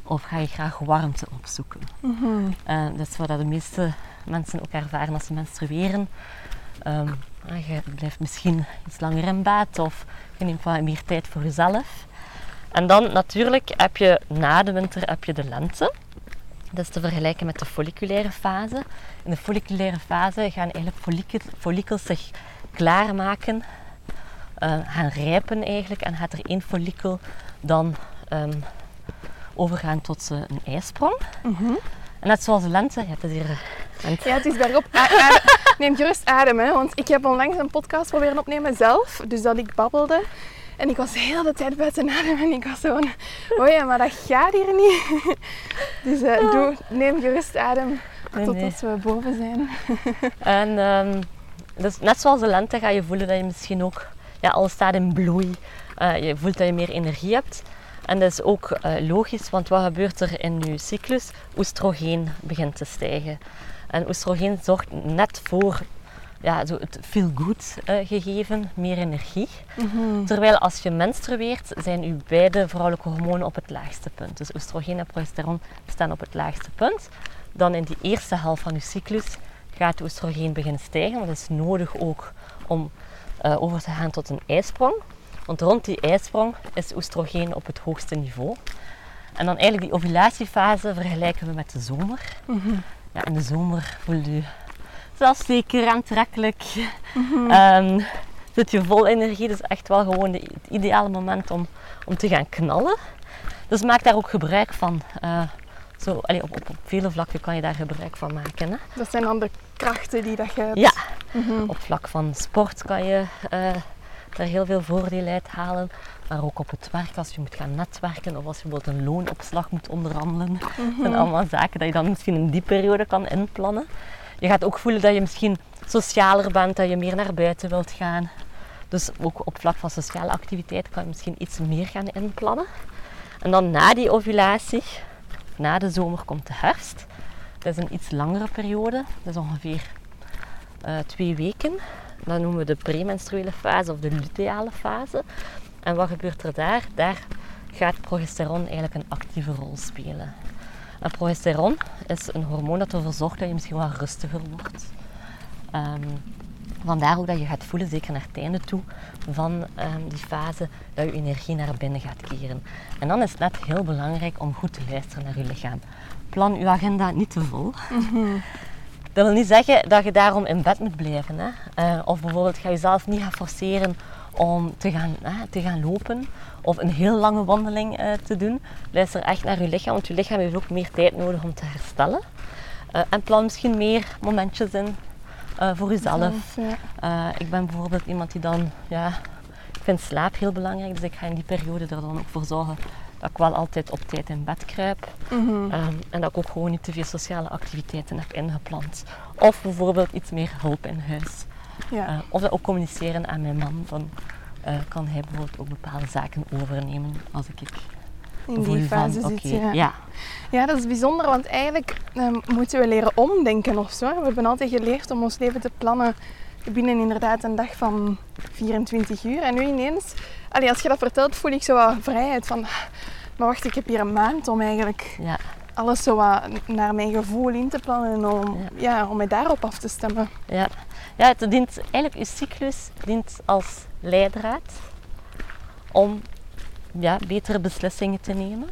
of ga je graag warmte opzoeken. Mm-hmm. Uh, dat is wat de meeste mensen ook ervaren als ze menstrueren. Um, je blijft misschien iets langer in bed of je neemt wat meer tijd voor jezelf. En dan natuurlijk heb je na de winter heb je de lente. Dat is te vergelijken met de folliculaire fase. In de folliculaire fase gaan eigenlijk follicels zich klaarmaken. Uh, gaan rijpen eigenlijk en gaat er één follikel dan um, overgaan tot uh, een ijsprong. Mm-hmm. En net zoals de lente, je hebt het hier... Lente. Ja, het is daarop. A- adem. Neem gerust adem, hè, want ik heb onlangs een podcast proberen opnemen zelf, dus dat ik babbelde. En ik was heel de tijd buiten adem en ik was zo'n... Oh ja, maar dat gaat hier niet. Dus uh, doe, neem gerust adem nee, totdat nee. we boven zijn. En um, dus net zoals de lente ga je voelen dat je misschien ook... Ja, alles staat in bloei. Uh, je voelt dat je meer energie hebt. En dat is ook uh, logisch, want wat gebeurt er in je cyclus? Oestrogeen begint te stijgen. En oestrogeen zorgt net voor ja, zo het feel-good uh, gegeven, meer energie. Mm-hmm. Terwijl als je menstrueert, zijn je beide vrouwelijke hormonen op het laagste punt. Dus oestrogeen en progesteron staan op het laagste punt. Dan in die eerste helft van je cyclus gaat oestrogeen beginnen stijgen. Want dat is nodig ook om... Uh, over te gaan tot een ijsprong. Want rond die ijsprong is oestrogeen op het hoogste niveau. En dan eigenlijk die ovulatiefase vergelijken we met de zomer. Mm-hmm. Ja, in de zomer voel je zelfzeker, aantrekkelijk. Mm-hmm. Um, zit je vol energie, dus echt wel gewoon de, het ideale moment om, om te gaan knallen. Dus maak daar ook gebruik van. Uh, zo, allez, op, op, op vele vlakken kan je daar gebruik van maken. Hè? Dat zijn dan de krachten die dat je hebt. Ja. Mm-hmm. Op vlak van sport kan je uh, daar heel veel voordelen uit halen. Maar ook op het werk, als je moet gaan netwerken of als je bijvoorbeeld een loonopslag moet onderhandelen. Mm-hmm. Dat zijn allemaal zaken dat je dan misschien in die periode kan inplannen. Je gaat ook voelen dat je misschien socialer bent, dat je meer naar buiten wilt gaan. Dus ook op vlak van sociale activiteiten kan je misschien iets meer gaan inplannen. En dan na die ovulatie, na de zomer, komt de herfst. Dat is een iets langere periode. Dat is ongeveer uh, twee weken. Dat noemen we de premenstruele fase of de luteale fase. En wat gebeurt er daar? Daar gaat progesteron eigenlijk een actieve rol spelen. En progesteron is een hormoon dat ervoor zorgt dat je misschien wat rustiger wordt. Um, vandaar ook dat je gaat voelen, zeker naar het einde toe van um, die fase, dat je energie naar binnen gaat keren. En dan is het net heel belangrijk om goed te luisteren naar je lichaam. Plan je agenda niet te vol. Mm-hmm. Dat wil niet zeggen dat je daarom in bed moet blijven. Hè? Uh, of bijvoorbeeld ga je jezelf niet gaan forceren om te gaan, uh, te gaan lopen of een heel lange wandeling uh, te doen. Luister echt naar je lichaam, want je lichaam heeft ook meer tijd nodig om te herstellen. Uh, en plan misschien meer momentjes in uh, voor jezelf. Ja, ja. Uh, ik ben bijvoorbeeld iemand die dan, ja, ik vind slaap heel belangrijk, dus ik ga in die periode er dan ook voor zorgen dat ik wel altijd op tijd in bed kruip. Mm-hmm. um, en dat ik ook gewoon niet te veel sociale activiteiten heb ingepland. Of bijvoorbeeld iets meer hulp in huis. Ja. Uh, of dat ook communiceren aan mijn man. Dan uh, kan hij bijvoorbeeld ook bepaalde zaken overnemen als ik... ik in die fase van, zit, okay, ja. ja. Ja, dat is bijzonder, want eigenlijk um, moeten we leren omdenken of zo. We hebben altijd geleerd om ons leven te plannen binnen inderdaad een dag van vierentwintig uur. En nu ineens... Allee, als je dat vertelt, voel ik zo wat vrijheid van... Maar wacht, ik heb hier een maand om eigenlijk ja. alles zo wat naar mijn gevoel in te plannen en om, ja. Ja, om mij daarop af te stemmen. Ja, ja het dient, eigenlijk je cyclus dient als leidraad om ja, betere beslissingen te nemen.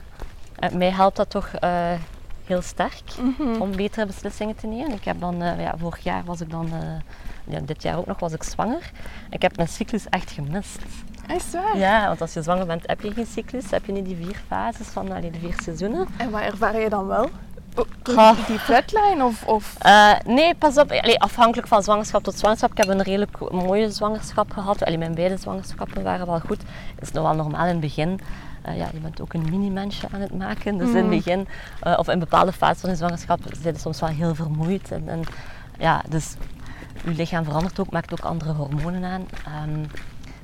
Uh, mij helpt dat toch uh, heel sterk mm-hmm. om betere beslissingen te nemen. Ik heb dan, uh, ja, vorig jaar was ik dan, uh, ja, dit jaar ook nog, was ik zwanger. Ik heb mijn cyclus echt gemist. Is waar? Ja, want als je zwanger bent heb je geen cyclus, heb je niet die vier fases van allee, de vier seizoenen. En wat ervaar je dan wel? Oh. Die flatline of? of? Uh, nee, pas op. Allee, afhankelijk van zwangerschap tot zwangerschap. Ik heb een redelijk mooie zwangerschap gehad. Allee, mijn beide zwangerschappen waren wel goed. Het is nog wel normaal in het begin. Uh, ja, je bent ook een mini-mensje aan het maken. Dus mm. in het begin, uh, of in bepaalde fases van je zwangerschap, zijn ze soms wel heel vermoeid. En, en, ja, dus je lichaam verandert ook, maakt ook andere hormonen aan. Um,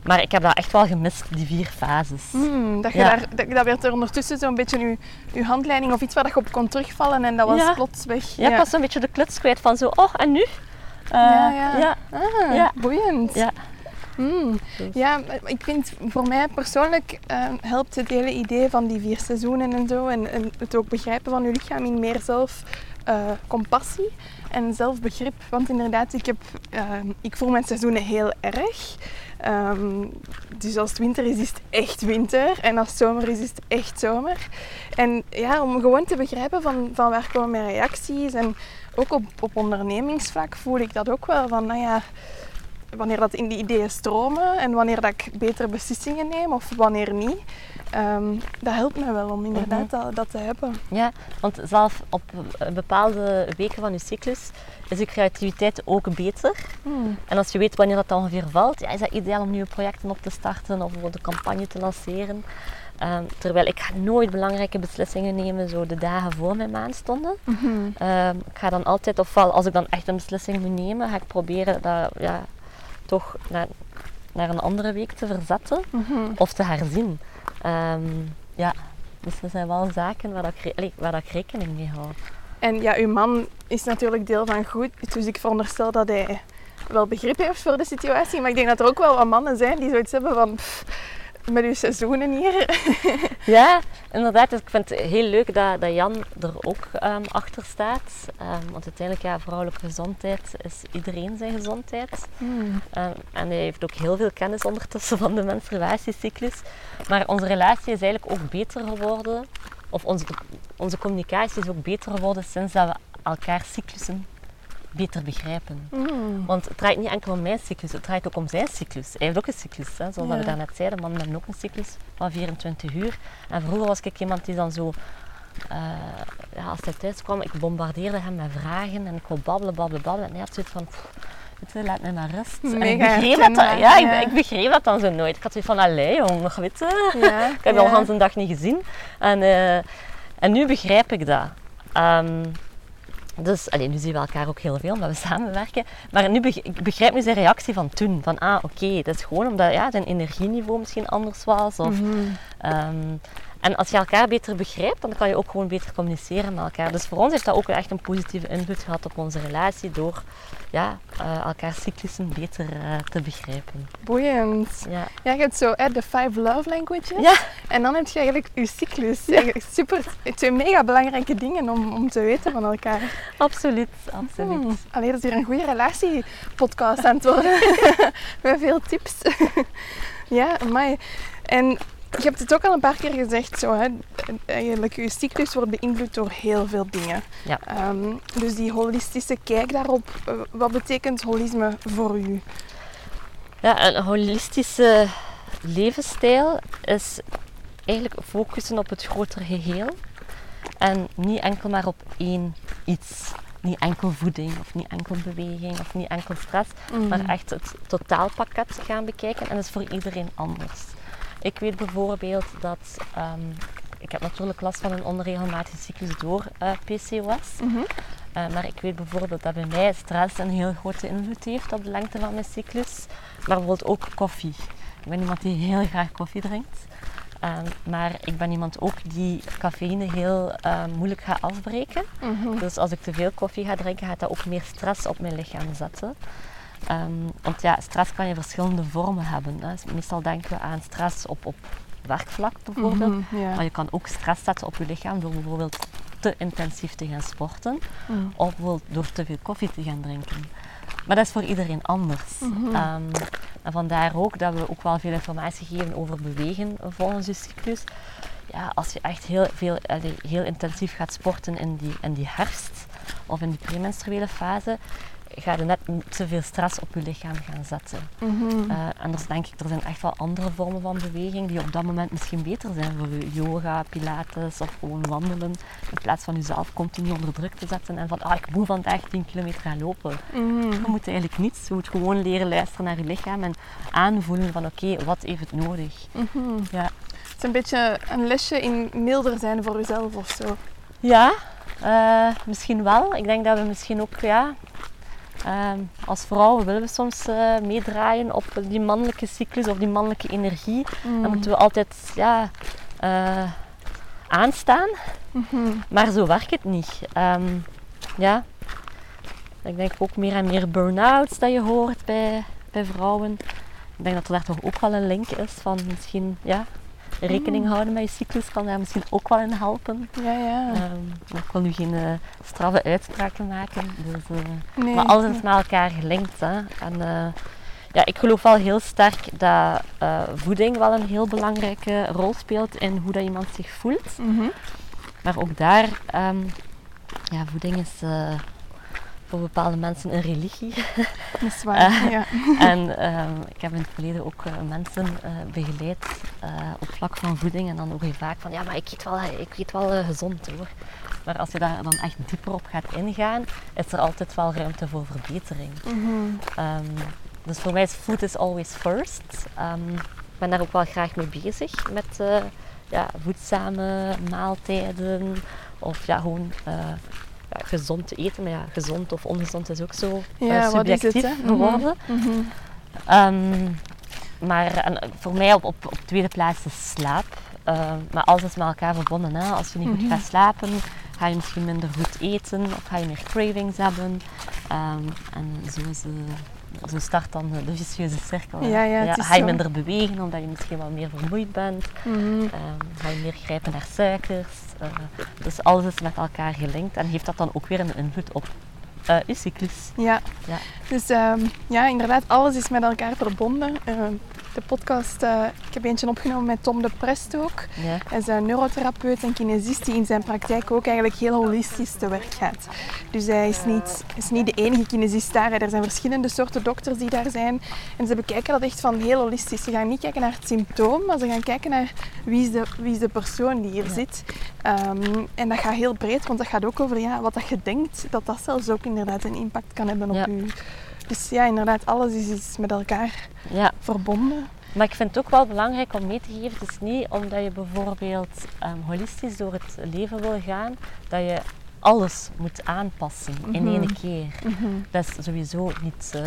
Maar ik heb dat echt wel gemist, die vier fases. Mm, dat, je ja. daar, dat, dat werd er ondertussen zo'n beetje je, je handleiding of iets waar je op kon terugvallen en dat was ja. plots weg. Ja, ja, ik was zo'n beetje de kluts kwijt van zo, oh en nu? Uh, ja, ja. Ja. Ah, ja, boeiend. Ja. Mm. Dus. Ja, ik vind voor mij persoonlijk uh, helpt het hele idee van die vier seizoenen en zo en, en het ook begrijpen van je lichaam in meer zelf. Uh, compassie en zelfbegrip. Want inderdaad, ik, heb, uh, ik voel mijn seizoenen heel erg. Um, dus als het winter is, is het echt winter. En als het zomer is, is het echt zomer. En ja, om gewoon te begrijpen van, van waar komen mijn reacties. En ook op, op ondernemingsvlak voel ik dat ook wel. Van, nou ja, wanneer dat in die ideeën stromen en wanneer dat ik betere beslissingen neem of wanneer niet. Um, dat helpt me wel om inderdaad mm-hmm. dat, dat te hebben. Ja, want zelf op bepaalde weken van je cyclus is je creativiteit ook beter. Mm. En als je weet wanneer dat ongeveer valt, ja, is dat ideaal om nieuwe projecten op te starten of een campagne te lanceren. Um, terwijl ik ga nooit belangrijke beslissingen nemen zo de dagen voor mijn maandstonden. Mm-hmm. Um, ik ga dan altijd, ofwel als ik dan echt een beslissing moet nemen, ga ik proberen dat ja, toch naar, naar een andere week te verzetten mm-hmm. of te herzien. Um, ja, dus dat zijn wel zaken waar, dat ik, re- waar dat ik rekening mee hou. En ja, uw man is natuurlijk deel van goed, dus ik veronderstel dat hij wel begrip heeft voor de situatie. Maar ik denk dat er ook wel wat mannen zijn die zoiets hebben van, pff, met uw seizoenen hier. Ja, inderdaad. Dus ik vind het heel leuk dat, dat Jan er ook um, achter staat. Um, want uiteindelijk, ja, vrouwelijke gezondheid is iedereen zijn gezondheid. Mm. Um, en hij heeft ook heel veel kennis ondertussen van de menstruatiecyclus. Maar onze relatie is eigenlijk ook beter geworden. Of onze, onze communicatie is ook beter geworden sinds dat we elkaar cyclussen beter begrijpen. Mm. Want het draait niet enkel om mijn cyclus, het draait ook om zijn cyclus. Hij heeft ook een cyclus, hè, zoals ja. we daarnet zeiden. Mannen hebben ook een cyclus van vierentwintig uur. En vroeger was ik iemand die dan zo... Uh, ja, als hij thuis kwam, ik bombardeerde hem met vragen en ik wou babbelen, babbelen, babbelen. En hij had zoiets van... Laat mij maar rust. En ik begreep dat dan, ja, ja. Ik, ik begreep dat dan zo nooit. Ik had zoiets van, allee jong, weet je. Ja, ik heb ja. al de hele dag niet gezien. En, uh, en nu begrijp ik dat. Um, Dus, allee, nu zien we elkaar ook heel veel, omdat we samenwerken. Maar nu beg- ik begrijp nu zijn reactie van toen. Van, ah, oké, okay, dat is gewoon omdat ja, zijn energieniveau misschien anders was. Of, mm-hmm. um, en als je elkaar beter begrijpt, dan kan je ook gewoon beter communiceren met elkaar. Dus voor ons heeft dat ook echt een positieve invloed gehad op onze relatie. Door ja, uh, elkaar cyclussen beter uh, te begrijpen. Boeiend. Ja. Ja, je hebt zo hè, de five love languages. Ja. En dan heb je eigenlijk je cyclus. Ja. Super, twee mega belangrijke dingen om, om te weten van elkaar. Absoluut, absoluut. Hmm. Allee, dat is hier een goede relatiepodcast aan het worden. Met veel tips. Ja, amai. En je hebt het ook al een paar keer gezegd, zo, hè? Eigenlijk, je cyclus wordt beïnvloed door heel veel dingen. Ja. Um, dus die holistische kijk daarop, wat betekent holisme voor u? Ja, een holistische levensstijl is eigenlijk focussen op het grotere geheel. En niet enkel maar op één iets. Niet enkel voeding, of niet enkel beweging, of niet enkel stress. Mm. Maar echt het totaalpakket gaan bekijken. En dat is voor iedereen anders. Ik weet bijvoorbeeld dat, um, ik heb natuurlijk last van een onregelmatige cyclus door uh, P C O S. Mm-hmm. Uh, maar ik weet bijvoorbeeld dat bij mij stress een heel grote invloed heeft op de lengte van mijn cyclus. Maar bijvoorbeeld ook koffie. Ik ben iemand die heel graag koffie drinkt. Um, maar ik ben iemand ook die cafeïne heel uh, moeilijk gaat afbreken. Mm-hmm. Dus als ik te veel koffie ga drinken, gaat dat ook meer stress op mijn lichaam zetten. Um, want ja, stress kan je verschillende vormen hebben. Hè. Meestal denken we aan stress op, op werkvlak bijvoorbeeld. Mm-hmm, yeah. Maar je kan ook stress zetten op je lichaam door bijvoorbeeld te intensief te gaan sporten. Mm. Of door te veel koffie te gaan drinken. Maar dat is voor iedereen anders. Mm-hmm. Um, en vandaar ook dat we ook wel veel informatie geven over bewegen volgens je cyclus. Ja, als je echt heel, veel, heel intensief gaat sporten in die, in die herfst of in die premenstruele fase, ga je net te veel stress op je lichaam gaan zetten. Mm-hmm. Uh, anders denk ik, er zijn echt wel andere vormen van beweging die op dat moment misschien beter zijn voor je. Yoga, pilates of gewoon wandelen. In plaats van jezelf continu onder druk te zetten en van, ah, ik moet vandaag tien kilometer gaan lopen. Mm-hmm. Je moet eigenlijk niets. Je moet gewoon leren luisteren naar je lichaam en aanvoelen van, oké, okay, wat heeft het nodig? Mm-hmm. Ja. Het is een beetje een lesje in milder zijn voor jezelf of zo. Ja, uh, misschien wel. Ik denk dat we misschien ook, ja... Um, als vrouwen willen we soms uh, meedraaien op die mannelijke cyclus of die mannelijke energie. Mm. Dan moeten we altijd ja, uh, aanstaan. Mm-hmm. Maar zo werkt het niet. Um, ja. Ik denk ook meer en meer burn-outs dat je hoort bij, bij vrouwen. Ik denk dat er daar toch ook wel een link is van misschien ja, rekening mm. houden met je cyclus kan daar misschien ook wel in helpen. Ja, ja. Um, ik wil nu geen uh, straffe uitspraken maken. Dus, uh, nee, maar alles is met elkaar gelinkt. Hè. En, uh, ja, ik geloof wel heel sterk dat uh, voeding wel een heel belangrijke rol speelt in hoe dat iemand zich voelt. Mm-hmm. Maar ook daar, um, ja, voeding is... Uh, voor bepaalde mensen een religie. Dat is waar, uh, ja. En um, ik heb in het verleden ook uh, mensen uh, begeleid uh, op vlak van voeding. En dan hoor je vaak van, ja, maar ik eet wel, ik eet wel uh, gezond hoor. Maar als je daar dan echt dieper op gaat ingaan, is er altijd wel ruimte voor verbetering. Mm-hmm. Um, dus voor mij is food is always first. Um, ik ben daar ook wel graag mee bezig, met uh, ja, voedzame maaltijden. Of ja, gewoon... Uh, Ja, gezond te eten, maar ja, gezond of ongezond is ook zo ja, uh, subjectief geworden. Mm-hmm. Um, maar en, voor mij op, op, op tweede plaats is slaap. Uh, maar alles is met elkaar verbonden. Hè. Als je niet mm-hmm. goed gaat slapen, ga je misschien minder goed eten of ga je meer cravings hebben. Um, en zo, is, uh, zo start dan de, de vicieuze cirkel. Ja, ja, ja, ga je minder bewegen omdat je misschien wat meer vermoeid bent. Mm-hmm. Um, ga je meer grijpen naar suikers. Uh, dus alles is met elkaar gelinkt en heeft dat dan ook weer een invloed op uh, je cyclus. Ja, ja. Dus um, ja, inderdaad, alles is met elkaar verbonden. Uh, de podcast, uh, ik heb eentje opgenomen met Tom de Prest ook. Ja. Hij is een neurotherapeut en kinesist die in zijn praktijk ook eigenlijk heel holistisch te werk gaat. Dus hij is niet, is niet de enige kinesist daar. Er zijn verschillende soorten dokters die daar zijn. En ze bekijken dat echt van heel holistisch. Ze gaan niet kijken naar het symptoom, maar ze gaan kijken naar wie is de, wie is de persoon die hier ja. zit. Um, en dat gaat heel breed, want dat gaat ook over ja, wat dat je denkt, dat dat zelfs ook inderdaad een impact kan hebben op ja. je. Dus ja, inderdaad, alles is, is met elkaar ja. verbonden. Maar ik vind het ook wel belangrijk om mee te geven, het is niet omdat je bijvoorbeeld um, holistisch door het leven wil gaan, dat je alles moet aanpassen mm-hmm. in één keer. Mm-hmm. Dat is sowieso niet, uh,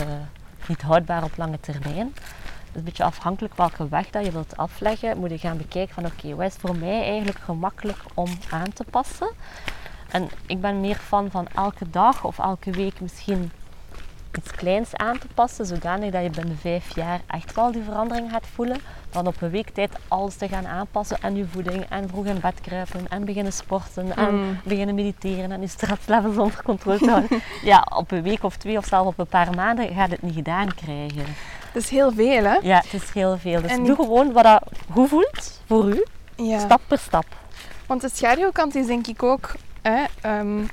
niet houdbaar op lange termijn. Dus een beetje afhankelijk welke weg dat je wilt afleggen, moet je gaan bekijken van oké, okay, wat is voor mij eigenlijk gemakkelijk om aan te passen? En ik ben meer fan van elke dag of elke week misschien iets kleins aan te passen, zodanig dat je binnen vijf jaar echt wel die verandering gaat voelen, dan op een week tijd alles te gaan aanpassen en je voeding en vroeg in bed kruipen en beginnen sporten mm. en beginnen mediteren en je stresslevels onder controle te houden. Ja, op een week of twee of zelfs op een paar maanden gaat het niet gedaan krijgen. Het is heel veel, hè? Ja, het is heel veel. Dus en... doe gewoon wat dat goed voelt voor u, ja. stap per stap. Want de schaduwkant is denk ik ook... Hè, um...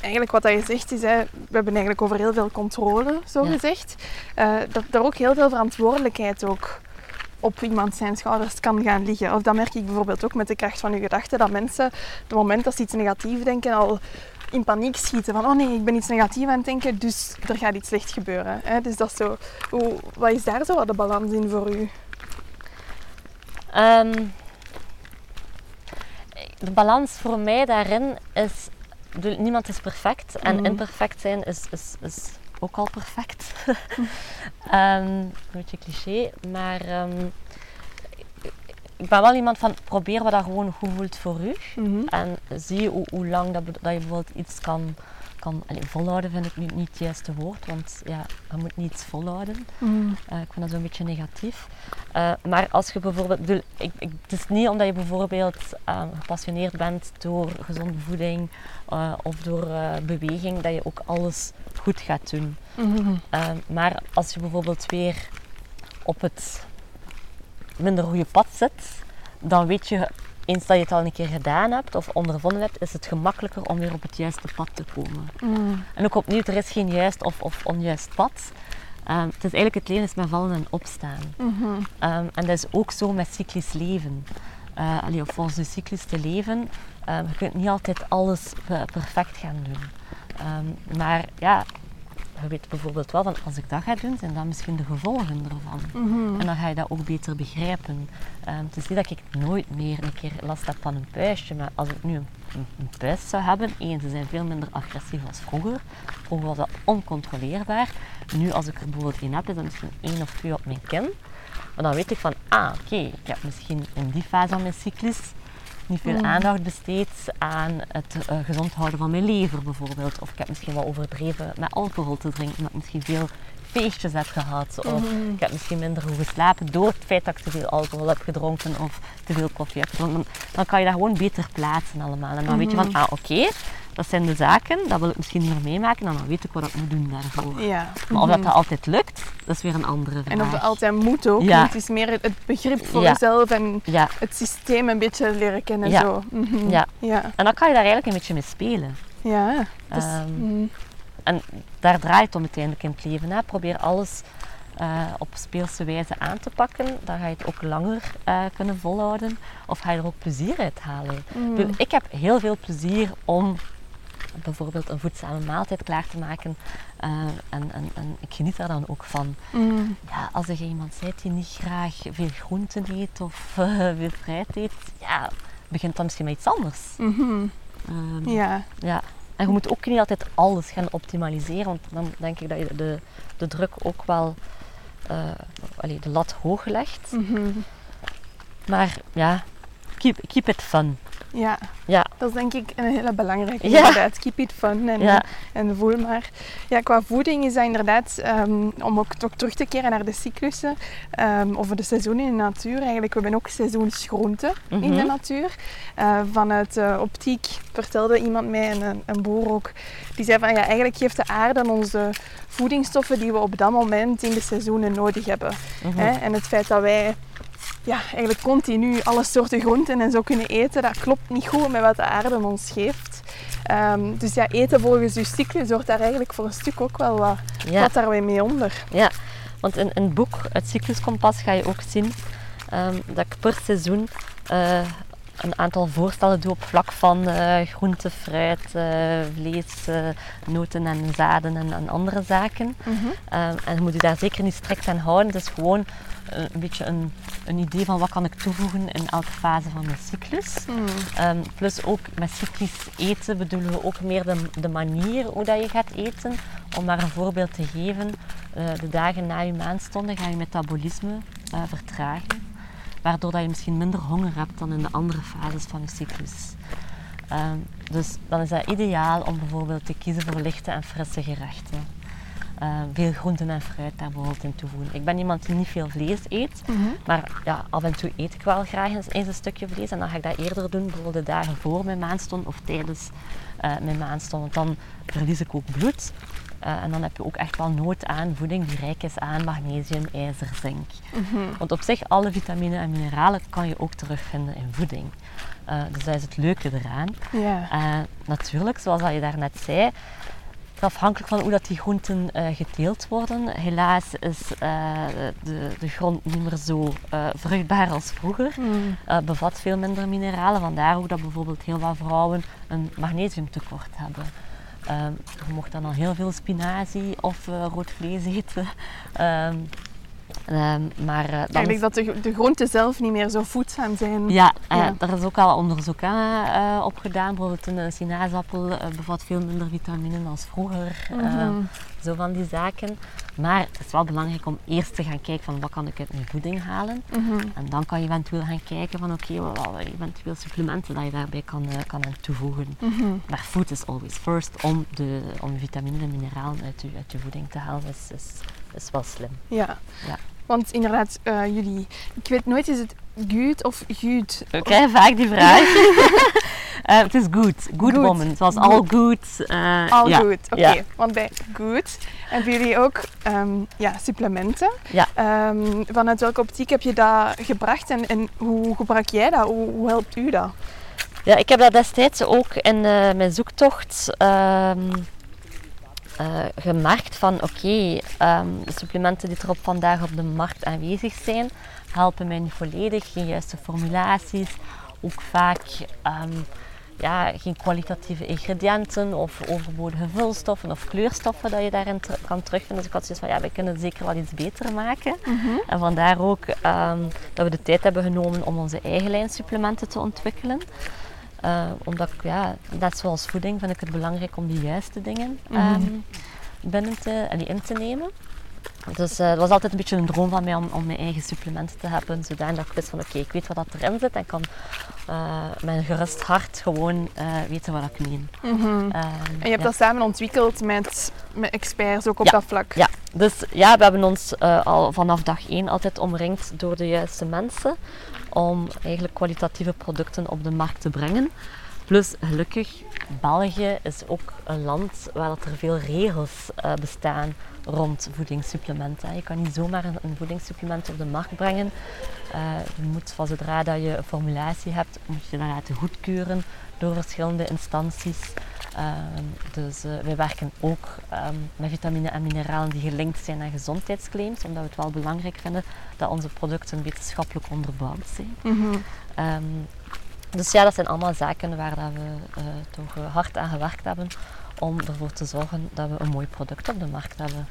eigenlijk wat je zegt is, hè, we hebben eigenlijk over heel veel controle, zo ja. gezegd. Uh, dat er ook heel veel verantwoordelijkheid ook op iemand zijn schouders kan gaan liggen. Of dat merk ik bijvoorbeeld ook met de kracht van uw gedachten, dat mensen op het moment dat ze iets negatiefs denken al in paniek schieten. Van, oh nee, ik ben iets negatiefs aan het denken, dus er gaat iets slecht gebeuren. Hè? Dus dat is zo. Hoe, wat is daar zo de balans in voor u? Um, de balans voor mij daarin is... Niemand is perfect en mm. imperfect zijn is, is, is ook al perfect. um, een beetje cliché, maar um, ik ben wel iemand van probeer wat dat gewoon goed voelt voor u. Mm-hmm. En zie hoe, hoe lang dat, dat je bijvoorbeeld iets kan, kan allez, volhouden, vind ik nu niet het juiste woord, want ja, je moet niets volhouden. Mm. Uh, ik vind dat zo'n beetje negatief. Uh, maar als je bijvoorbeeld, bedoel, ik, ik, het is niet omdat je bijvoorbeeld uh, gepassioneerd bent door gezonde voeding uh, of door uh, beweging, dat je ook alles goed gaat doen. Mm-hmm. Uh, maar als je bijvoorbeeld weer op het minder goede pad zit, dan weet je, eens dat je het al een keer gedaan hebt of ondervonden hebt, is het gemakkelijker om weer op het juiste pad te komen. Mm. En ook opnieuw, er is geen juist of, of onjuist pad. Um, het is eigenlijk het leven is met vallen en opstaan. Mm-hmm. Um, en dat is ook zo met cyclisch leven. Uh, allee, of volgens de cyclus te leven, um, je kunt niet altijd alles perfect gaan doen. Um, maar ja, je weet bijvoorbeeld wel van als ik dat ga doen, zijn dat misschien de gevolgen ervan. Mm-hmm. En dan ga je dat ook beter begrijpen. Um, het is niet dat ik nooit meer een keer last heb van een puistje, maar als ik nu een, een, een puist zou hebben, één, ze zijn veel minder agressief als vroeger. Vroeger was dat oncontroleerbaar. Nu als ik er bijvoorbeeld één heb, is dat misschien één of twee op mijn kin. Maar dan weet ik van, ah oké, okay, ik heb misschien in die fase van mijn cyclus niet veel mm. aandacht besteed aan het uh, gezond houden van mijn lever bijvoorbeeld. Of ik heb misschien wel overdreven met alcohol te drinken, omdat ik misschien veel feestjes heb gehad. Of mm. ik heb misschien minder goed geslapen door het feit dat ik te veel alcohol heb gedronken of te veel koffie heb gedronken. Dan kan je dat gewoon beter plaatsen allemaal. En dan mm. weet je van, ah oké, okay, dat zijn de zaken, dat wil ik misschien niet meer meemaken. En dan weet ik wat ik moet doen daarvoor. Ja. Maar of dat, dat altijd lukt, dat is weer een andere vraag. En of dat altijd moet ook. Ja. Het is meer het begrip voor ja. jezelf en ja. het systeem een beetje leren kennen. Ja. Zo. Mm-hmm. Ja. Ja. En dan kan je daar eigenlijk een beetje mee spelen. Ja. Dus, um, mm. En daar draait het om uiteindelijk in het leven. Hè. Probeer alles uh, op speelse wijze aan te pakken. Dan ga je het ook langer uh, kunnen volhouden. Of ga je er ook plezier uit halen. Mm. Dus ik heb heel veel plezier om... bijvoorbeeld een voedzame maaltijd klaar te maken uh, en, en, en ik geniet daar dan ook van. Mm. Ja, als er iemand bent die niet graag veel groenten eet of uh, veel fruit eet, ja, begint dan misschien met iets anders. Mm-hmm. Um, ja. ja. En je moet ook niet altijd alles gaan optimaliseren, want dan denk ik dat je de, de druk ook wel uh, allee, de lat hoog legt. Mm-hmm. Maar ja, keep, keep it fun. Ja. ja, dat is denk ik een hele belangrijke ja. inderdaad. Keep it fun en, ja. en voel maar. Ja, qua voeding is dat inderdaad, um, om ook, ook terug te keren naar de cyclussen, um, of de seizoenen in de natuur. Eigenlijk, we hebben ook seizoensgroenten mm-hmm. in de natuur. Uh, vanuit uh, optiek vertelde iemand mij, een, een boer ook, die zei van ja, eigenlijk geeft de aarde onze voedingsstoffen die we op dat moment in de seizoenen nodig hebben. Mm-hmm. Hè? En het feit dat wij... ja, eigenlijk continu alle soorten groenten en zo kunnen eten, dat klopt niet goed met wat de aarde ons geeft. Um, dus ja, eten volgens je cyclus hoort daar eigenlijk voor een stuk ook wel wat, ja. wat daar weer mee onder. Ja, want in, in het boek, het Cycluskompas, ga je ook zien um, dat ik per seizoen uh, een aantal voorstellen doe op vlak van uh, groente, fruit, uh, vlees, uh, noten en zaden en, en andere zaken. Mm-hmm. Uh, en je moet je daar zeker niet strikt aan houden. Het is gewoon een, een beetje een, een idee van wat kan ik toevoegen in elke fase van mijn cyclus. Mm. Um, plus ook met cyclisch eten bedoelen we ook meer de, de manier hoe dat je gaat eten. Om maar een voorbeeld te geven, uh, de dagen na je maandstonden ga je metabolisme uh, vertragen. Waardoor dat je misschien minder honger hebt dan in de andere fases van je cyclus. Um, dus dan is dat ideaal om bijvoorbeeld te kiezen voor lichte en frisse gerechten. Uh, veel groenten en fruit daar bijvoorbeeld in toevoegen. Ik ben iemand die niet veel vlees eet, mm-hmm. maar ja, af en toe eet ik wel graag eens, eens een stukje vlees. En dan ga ik dat eerder doen, bijvoorbeeld de dagen voor mijn maandstond of tijdens uh, mijn maandstond. Want dan verlies ik ook bloed. Uh, en dan heb je ook echt wel nood aan voeding die rijk is aan magnesium, ijzer, zink. Mm-hmm. Want op zich, alle vitamine en mineralen kan je ook terugvinden in voeding. Uh, dus dat is het leuke eraan. Yeah. Uh, natuurlijk, zoals dat je daarnet zei, afhankelijk van hoe dat die groenten uh, geteeld worden. Helaas is uh, de, de grond niet meer zo uh, vruchtbaar als vroeger. Mm. Uh, bevat veel minder mineralen. Vandaar ook dat bijvoorbeeld heel wat vrouwen een magnesiumtekort hebben. Um, je mocht dan al heel veel spinazie of uh, rood vlees eten. Um, um, maar, uh, Eigenlijk is... dat de, de groenten zelf niet meer zo voedzaam zijn. Ja, uh, ja. Daar is ook al onderzoek aan uh, op gedaan. Bijvoorbeeld een sinaasappel uh, bevat veel minder vitamine dan vroeger. Mm-hmm. Uh, zo van die zaken. Maar het is wel belangrijk om eerst te gaan kijken van wat kan ik uit mijn voeding halen. Mm-hmm. En dan kan je eventueel gaan kijken van oké, okay, wel, eventueel supplementen dat je daarbij kan, uh, kan aan toevoegen. Mm-hmm. Maar food is always first om de, om de vitamine en mineralen uit je, uit je voeding te halen is, is, is wel slim. Ja. Ja. Want inderdaad, uh, jullie, ik weet nooit, is het good of good? Ik krijg vaak die vraag. uh, het is good, good woman. Het was all good. Uh, all ja. good, oké. Okay. Ja. Want bij good hebben jullie ook um, ja, supplementen. Ja. Um, vanuit welke optiek heb je dat gebracht en, en hoe gebruik jij dat? Hoe, hoe helpt u dat? Ja, ik heb dat destijds ook in uh, mijn zoektocht... Um, Uh, gemerkt van oké, okay, um, de supplementen die er op vandaag op de markt aanwezig zijn, helpen mij niet volledig, geen juiste formulaties, ook vaak um, ja, geen kwalitatieve ingrediënten of overbodige vulstoffen of kleurstoffen dat je daarin ter- kan terugvinden. Dus ik had zoiets van ja, we kunnen zeker wel iets beter maken. Mm-hmm. En vandaar ook um, dat we de tijd hebben genomen om onze eigen lijn supplementen te ontwikkelen. Uh, omdat, ik, ja, net zoals voeding, vind ik het belangrijk om de juiste dingen mm-hmm. um, binnen te, allee, in te nemen. Dus uh, het was altijd een beetje een droom van mij om, om mijn eigen supplementen te hebben. Zodanig dat ik wist van oké, okay, ik weet wat dat erin zit en kan uh, met een gerust hart gewoon uh, weten wat ik meen. Mm-hmm. Um, en je hebt ja. dat samen ontwikkeld met, met experts ook op ja, dat vlak? Ja, dus ja, we hebben ons uh, al vanaf dag één altijd omringd door de juiste mensen. Om eigenlijk kwalitatieve producten op de markt te brengen. Plus gelukkig, België is ook een land waar dat er veel regels uh, bestaan rond voedingssupplementen. Je kan niet zomaar een, een voedingssupplement op de markt brengen. Uh, je moet van zodra dat je een formulatie hebt, moet je dat laten goedkeuren door verschillende instanties. Uh, dus uh, wij werken ook um, met vitamine en mineralen die gelinkt zijn aan gezondheidsclaims, omdat we het wel belangrijk vinden dat onze producten wetenschappelijk onderbouwd zijn. Mm-hmm. Um, dus ja, dat zijn allemaal zaken waar dat we uh, toch hard aan gewerkt hebben om ervoor te zorgen dat we een mooi product op de markt hebben.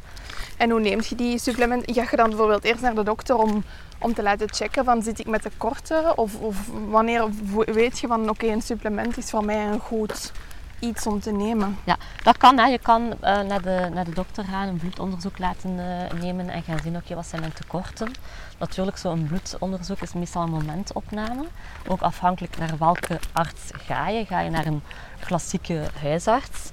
En hoe neemt je die supplementen? Ga je dan bijvoorbeeld eerst naar de dokter om, om te laten checken van zit ik met tekorten? Of, of wanneer weet je van oké, okay, een supplement is voor mij een goed... iets om te nemen. Ja, dat kan. Hè. Je kan uh, naar, de, naar de dokter gaan, een bloedonderzoek laten uh, nemen en gaan zien, oké, okay, wat zijn mijn tekorten. Natuurlijk, zo'n bloedonderzoek is meestal een momentopname. Ook afhankelijk naar welke arts ga je. Ga je naar een klassieke huisarts,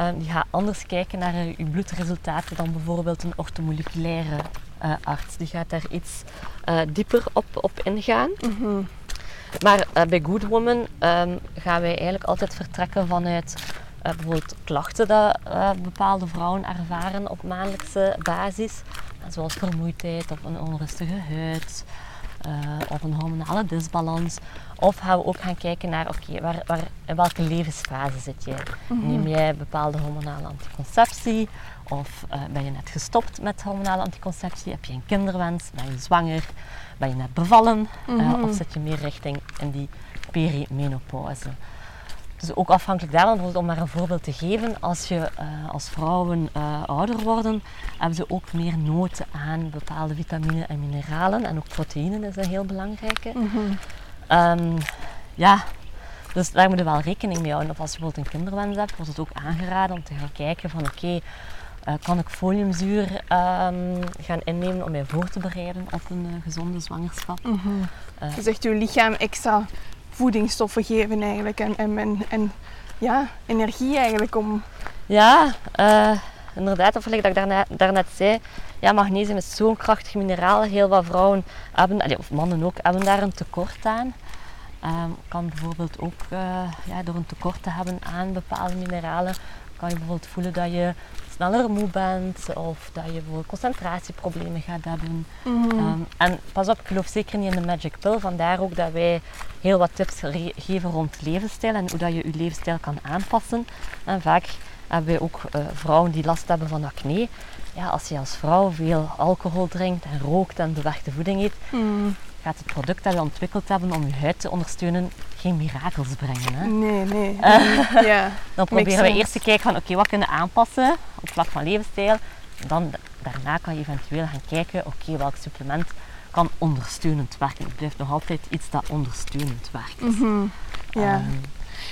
um, die gaat anders kijken naar uh, je bloedresultaten dan bijvoorbeeld een orthomoleculaire uh, arts. Die gaat daar iets uh, dieper op, op ingaan. Mm-hmm. Maar uh, bij Good Woman um, gaan wij eigenlijk altijd vertrekken vanuit uh, bijvoorbeeld klachten die uh, bepaalde vrouwen ervaren op maandelijkse basis. Zoals vermoeidheid of een onrustige huid, uh, of een hormonale disbalans. Of gaan we ook gaan kijken naar, oké, okay, waar, waar, in welke levensfase zit jij? Mm-hmm. Neem jij bepaalde hormonale anticonceptie? Of uh, ben je net gestopt met hormonale anticonceptie? Heb je een kinderwens? Ben je zwanger? Ben je net bevallen? Mm-hmm. uh, of zit je meer richting in die perimenopauze? Dus ook afhankelijk daarvan, om maar een voorbeeld te geven, als, je, uh, als vrouwen uh, ouder worden, hebben ze ook meer nood aan bepaalde vitamine en mineralen. En ook proteïnen is een heel belangrijke. Mm-hmm. Um, ja, dus daar moet je wel rekening mee houden. Of als je bijvoorbeeld een kinderwens hebt, wordt het ook aangeraden om te gaan kijken van oké, okay, uh, kan ik foliumzuur um, gaan innemen om mij voor te bereiden op een uh, gezonde zwangerschap. Mm-hmm. Uh, dus echt je lichaam extra voedingsstoffen geven eigenlijk en, en, en, en ja, energie eigenlijk om... Ja, uh, inderdaad, of gelijk dat ik daarna, daarnet zei, ja, magnesium is zo'n krachtig mineraal. Heel wat vrouwen hebben, of mannen ook, hebben daar een tekort aan. Um, kan bijvoorbeeld ook, uh, ja, door een tekort te hebben aan bepaalde mineralen, kan je bijvoorbeeld voelen dat je sneller moe bent of dat je bijvoorbeeld concentratieproblemen gaat hebben. Mm. Um, en pas op, ik geloof zeker niet in de magic pill. Vandaar ook dat wij heel wat tips re- geven rond levensstijl en hoe dat je je levensstijl kan aanpassen. En vaak hebben wij ook uh, vrouwen die last hebben van acne. Ja, als je als vrouw veel alcohol drinkt en rookt en bewerkte voeding eet, mm. gaat het product dat we ontwikkeld hebben om je huid te ondersteunen geen mirakels brengen. Hè? Nee, nee. nee. Ja, dan proberen we eerst te kijken van oké, okay, wat kunnen we aanpassen op vlak van levensstijl. Dan, daarna kan je eventueel gaan kijken, oké, okay, welk supplement kan ondersteunend werken. Het blijft nog altijd iets dat ondersteunend werkt. Mm-hmm. Ja. Um,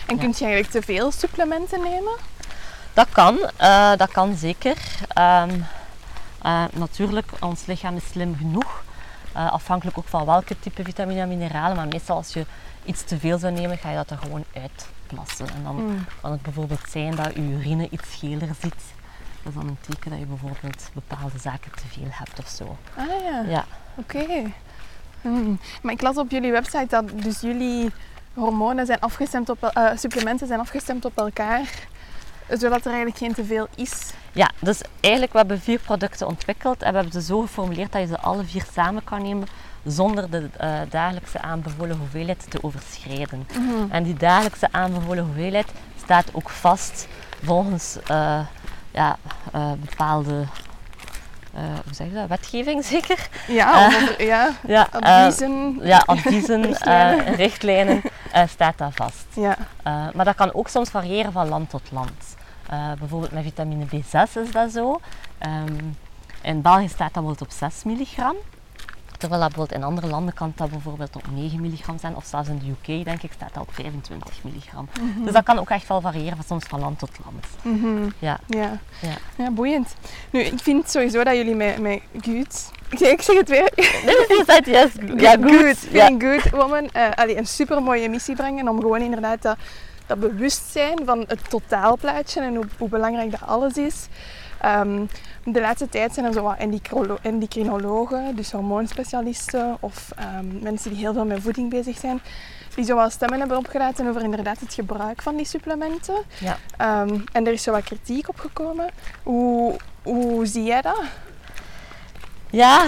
en ja. Kun je eigenlijk te veel supplementen nemen? Dat kan, uh, dat kan zeker. Um, uh, natuurlijk, ons lichaam is slim genoeg. Uh, afhankelijk ook van welke type vitamine en mineralen, maar meestal als je iets te veel zou nemen, ga je dat er gewoon uitplassen. En dan mm. kan het bijvoorbeeld zijn dat je urine iets geler zit. Dat is dan een teken dat je bijvoorbeeld bepaalde zaken te veel hebt of zo. Ah ja, ja. Oké. Okay. Hmm. Maar ik las op jullie website dat dus jullie hormonen zijn afgestemd op, uh, supplementen zijn afgestemd op elkaar, zodat er eigenlijk geen teveel is. Ja, dus eigenlijk we hebben vier producten ontwikkeld en we hebben ze zo geformuleerd dat je ze alle vier samen kan nemen zonder de uh, dagelijkse aanbevolen hoeveelheid te overschrijden. Mm-hmm. En die dagelijkse aanbevolen hoeveelheid staat ook vast volgens uh, ja, uh, bepaalde uh, hoe zeg je dat? wetgeving zeker? Ja, uh, over, ja. ja adviezen. Uh, ja, adviezen, richtlijnen, uh, richtlijnen uh, staat dat vast. Ja. Uh, maar dat kan ook soms variëren van land tot land. Uh, bijvoorbeeld met vitamine B zes is dat zo. Um, in België staat dat bijvoorbeeld op zes milligram. Terwijl dat bijvoorbeeld in andere landen kan dat bijvoorbeeld op negen milligram zijn. Of zelfs in de U K denk ik staat dat op vijfentwintig milligram. Mm-hmm. Dus dat kan ook echt wel variëren, soms van land tot land. Mm-hmm. Ja. Ja. Ja. Ja, boeiend. Nu, ik vind sowieso dat jullie met, met Good... Ik zeg, ik zeg het weer. yes. Ja, Good. Good, yeah. Good Woman. Uh, allee, een supermooie missie brengen om gewoon inderdaad... dat dat bewustzijn van het totaalplaatje en hoe, hoe belangrijk dat alles is. Um, de laatste tijd zijn er zo wat endocrinologen, dus hormoonspecialisten of um, mensen die heel veel met voeding bezig zijn, die zo wat stemmen hebben opgelaten over inderdaad het gebruik van die supplementen. Ja. Um, en er is zo wat kritiek op gekomen. Hoe, hoe zie jij dat? Ja,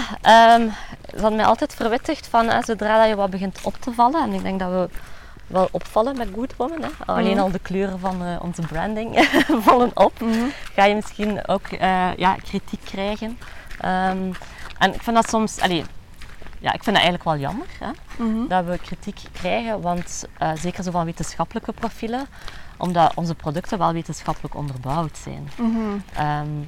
um, ze hadden mij altijd verwittigd van eh, zodra dat je wat begint op te vallen. En ik denk dat we... wel opvallen met Good Woman. Hè? Alleen mm. al de kleuren van uh, onze branding vallen op. Mm-hmm. Ga je misschien ook uh, ja, kritiek krijgen. Um, en ik vind dat soms... Allee, ja, ik vind dat eigenlijk wel jammer. Hè? Mm-hmm. Dat we kritiek krijgen. Want uh, zeker zo van wetenschappelijke profielen. Omdat onze producten wel wetenschappelijk onderbouwd zijn. Mm-hmm. Um,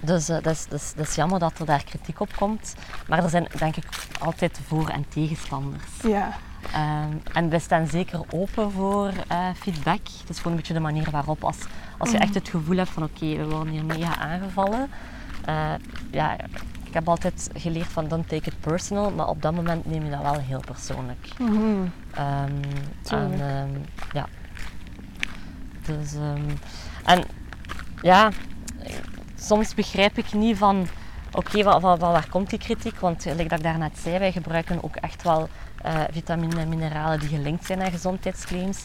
Dus uh, dat, is, dat, is, dat is jammer dat er daar kritiek op komt. Maar er zijn denk ik altijd voor- en tegenstanders. Ja. Um, en we staan zeker open voor uh, feedback. Het is gewoon een beetje de manier waarop. Als, als je echt het gevoel hebt van oké, okay, we worden hier mega aangevallen. Uh, ja, ik heb altijd geleerd van don't take it personal. Maar op dat moment neem je dat wel heel persoonlijk. Mm-hmm. Um, en, um, ja. Dus, um, en ja... Soms begrijp ik niet van, oké, okay, van, van, van waar komt die kritiek? Want zoals ik daarnet zei, wij gebruiken ook echt wel uh, vitamine en mineralen die gelinkt zijn aan gezondheidsclaims,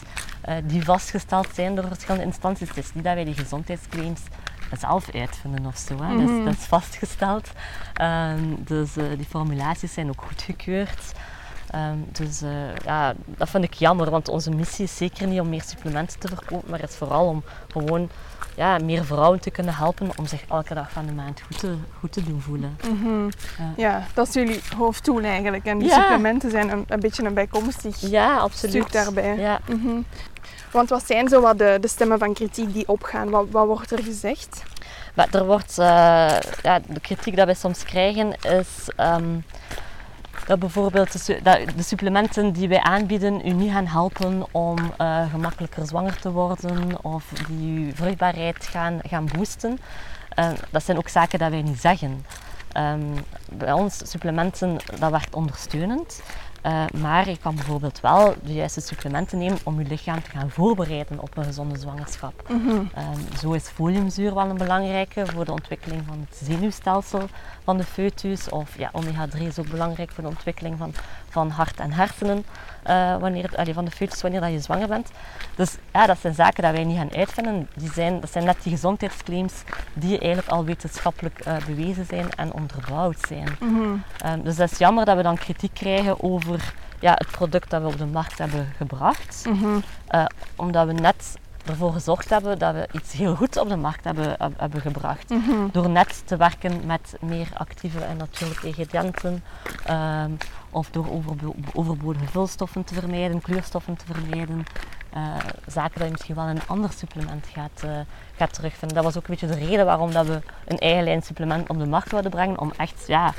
uh, die vastgesteld zijn door verschillende instanties. Het is niet dat wij die gezondheidsclaims dat is half-uitvinden of zo, hè. Mm-hmm. dat, is, dat is vastgesteld. Um, dus uh, die formulaties zijn ook goedgekeurd. Um, dus uh, ja, dat vind ik jammer, want onze missie is zeker niet om meer supplementen te verkopen, maar het is vooral om gewoon ja, meer vrouwen te kunnen helpen om zich elke dag van de maand goed te, goed te doen voelen. Mm-hmm. Ja. Ja, dat is jullie hoofddoel eigenlijk en die ja. supplementen zijn een, een beetje een bijkomstig ja, absoluut. stuk daarbij. Ja. Mm-hmm. Want wat zijn zo wat de, de stemmen van kritiek die opgaan? Wat, wat wordt er gezegd? Maar er wordt, uh, ja, de kritiek die wij soms krijgen is... Um, dat bijvoorbeeld de, de supplementen die wij aanbieden u niet gaan helpen om uh, gemakkelijker zwanger te worden of die uw vruchtbaarheid gaan, gaan boosten. Uh, dat zijn ook zaken die wij niet zeggen. Um, bij ons supplementen, dat werkt ondersteunend. Uh, maar je kan bijvoorbeeld wel de juiste supplementen nemen om je lichaam te gaan voorbereiden op een gezonde zwangerschap. Mm-hmm. Um, zo is foliumzuur wel een belangrijke voor de ontwikkeling van het zenuwstelsel van de foetus. Of ja, omega drie is ook belangrijk voor de ontwikkeling van, van hart en hersenen uh, wanneer, allee, van de foetus wanneer dat je zwanger bent. Dus ja, dat zijn zaken die wij niet gaan uitvinden. Die zijn, dat zijn net die gezondheidsclaims die eigenlijk al wetenschappelijk uh, bewezen zijn en onderbouwd zijn. Mm-hmm. Um, dus dat is jammer dat we dan kritiek krijgen over ja, het product dat we op de markt hebben gebracht. Mm-hmm. Uh, omdat we net ervoor gezorgd hebben dat we iets heel goeds op de markt hebben, hebben gebracht. Mm-hmm. Door net te werken met meer actieve en natuurlijke ingrediënten. Um, of door overbo- overbodige vulstoffen te vermijden, kleurstoffen te vermijden. Uh, zaken dat je misschien wel in een ander supplement gaat, uh, gaat terugvinden. Dat was ook een beetje de reden waarom dat we een eigen lijn supplement op de markt wilden brengen. Om echt... ja,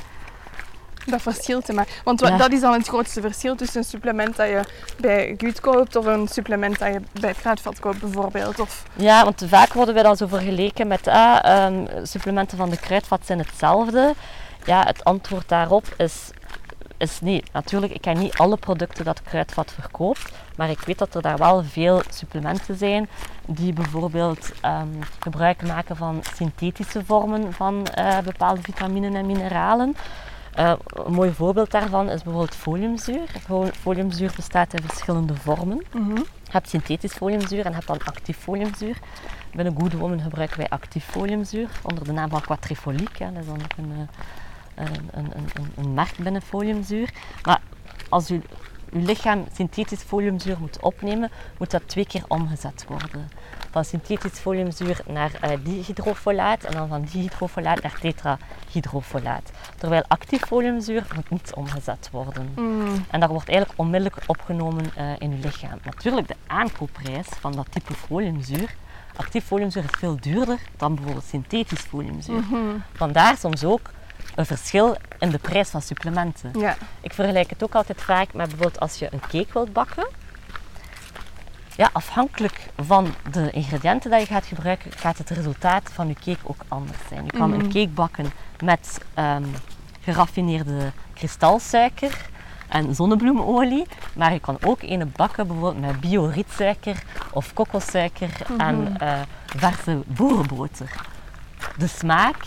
dat verschil te maken. Want wat, ja. dat is dan het grootste verschil tussen een supplement dat je bij Gut koopt of een supplement dat je bij het Kruidvat koopt bijvoorbeeld. Of... Ja, want vaak worden wij dan zo vergeleken met ah, um, supplementen van de Kruidvat zijn hetzelfde. Ja, het antwoord daarop is, is nee. Natuurlijk, ik ken niet alle producten dat Kruidvat verkoopt, maar ik weet dat er daar wel veel supplementen zijn die bijvoorbeeld um, gebruik maken van synthetische vormen van uh, bepaalde vitaminen en mineralen. Uh, een mooi voorbeeld daarvan is bijvoorbeeld foliumzuur. Foliumzuur bestaat in verschillende vormen. Mm-hmm. Je hebt synthetisch foliumzuur en je hebt dan actief foliumzuur. Binnen Good Woman gebruiken wij actief foliumzuur onder de naam van quadrifoliek. Dat is dan ook een, een, een, een, een merk binnen foliumzuur. Maar als je uw lichaam synthetisch foliumzuur moet opnemen, moet dat twee keer omgezet worden. Van synthetisch foliumzuur naar uh, dihydrofolaat en dan van dihydrofolaat naar tetrahydrofolaat. Terwijl actief foliumzuur moet niet omgezet worden. Mm. En dat wordt eigenlijk onmiddellijk opgenomen uh, in je lichaam. Natuurlijk, de aankoopprijs van dat type foliumzuur, actief foliumzuur is veel duurder dan bijvoorbeeld synthetisch foliumzuur. Mm-hmm. Vandaar soms ook een verschil in de prijs van supplementen. Ja. Ik vergelijk het ook altijd vaak met bijvoorbeeld als je een cake wilt bakken. Ja, afhankelijk van de ingrediënten die je gaat gebruiken, gaat het resultaat van je cake ook anders zijn. Je kan mm-hmm. een cake bakken met um, geraffineerde kristalsuiker en zonnebloemolie, maar je kan ook een bakken bijvoorbeeld met bio-rietsuiker of kokossuiker mm-hmm. en uh, verse boerenboter. De smaak,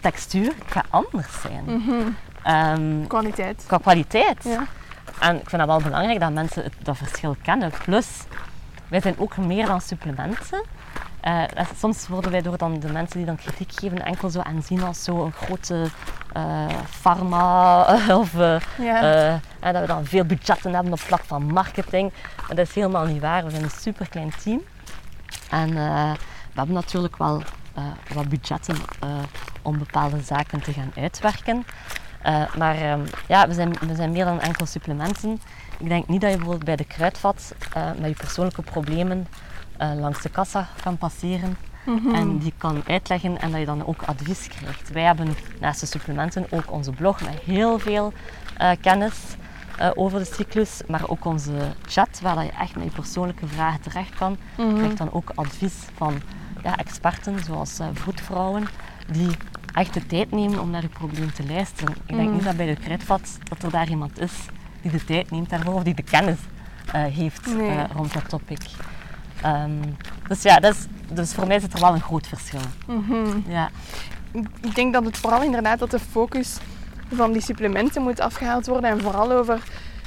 textuur gaat anders zijn. Mm-hmm. Um, kwaliteit. Qua kwaliteit. Ja. En ik vind dat wel belangrijk dat mensen het, dat verschil kennen. Plus, wij zijn ook meer dan supplementen. Uh, soms worden wij door dan de mensen die dan kritiek geven enkel zo aanzien als zo'n grote uh, pharma. Of uh, ja. uh, en dat we dan veel budgetten hebben op vlak van marketing. Maar dat is helemaal niet waar. We zijn een superklein team. En uh, we hebben natuurlijk wel uh, wat budgetten uh, om bepaalde zaken te gaan uitwerken. Uh, maar um, ja, we zijn, we zijn meer dan enkel supplementen. Ik denk niet dat je bijvoorbeeld bij de Kruidvat uh, met je persoonlijke problemen uh, langs de kassa kan passeren mm-hmm. en die kan uitleggen en dat je dan ook advies krijgt. Wij hebben naast de supplementen ook onze blog met heel veel uh, kennis uh, over de cyclus, maar ook onze chat waar je echt met je persoonlijke vragen terecht kan. Mm-hmm. Je krijgt dan ook advies van ja, experten zoals uh, vroedvrouwen die echt de tijd nemen om naar je probleem te luisteren. Ik denk mm. niet dat bij de Kruidvat dat er daar iemand is die de tijd neemt daarvoor of die de kennis uh, heeft nee. uh, rond dat topic. Um, dus ja, dus, dus voor mij zit er wel een groot verschil. Mm-hmm. Ja. Ik denk dat het vooral inderdaad dat de focus van die supplementen moet afgehaald worden en vooral over,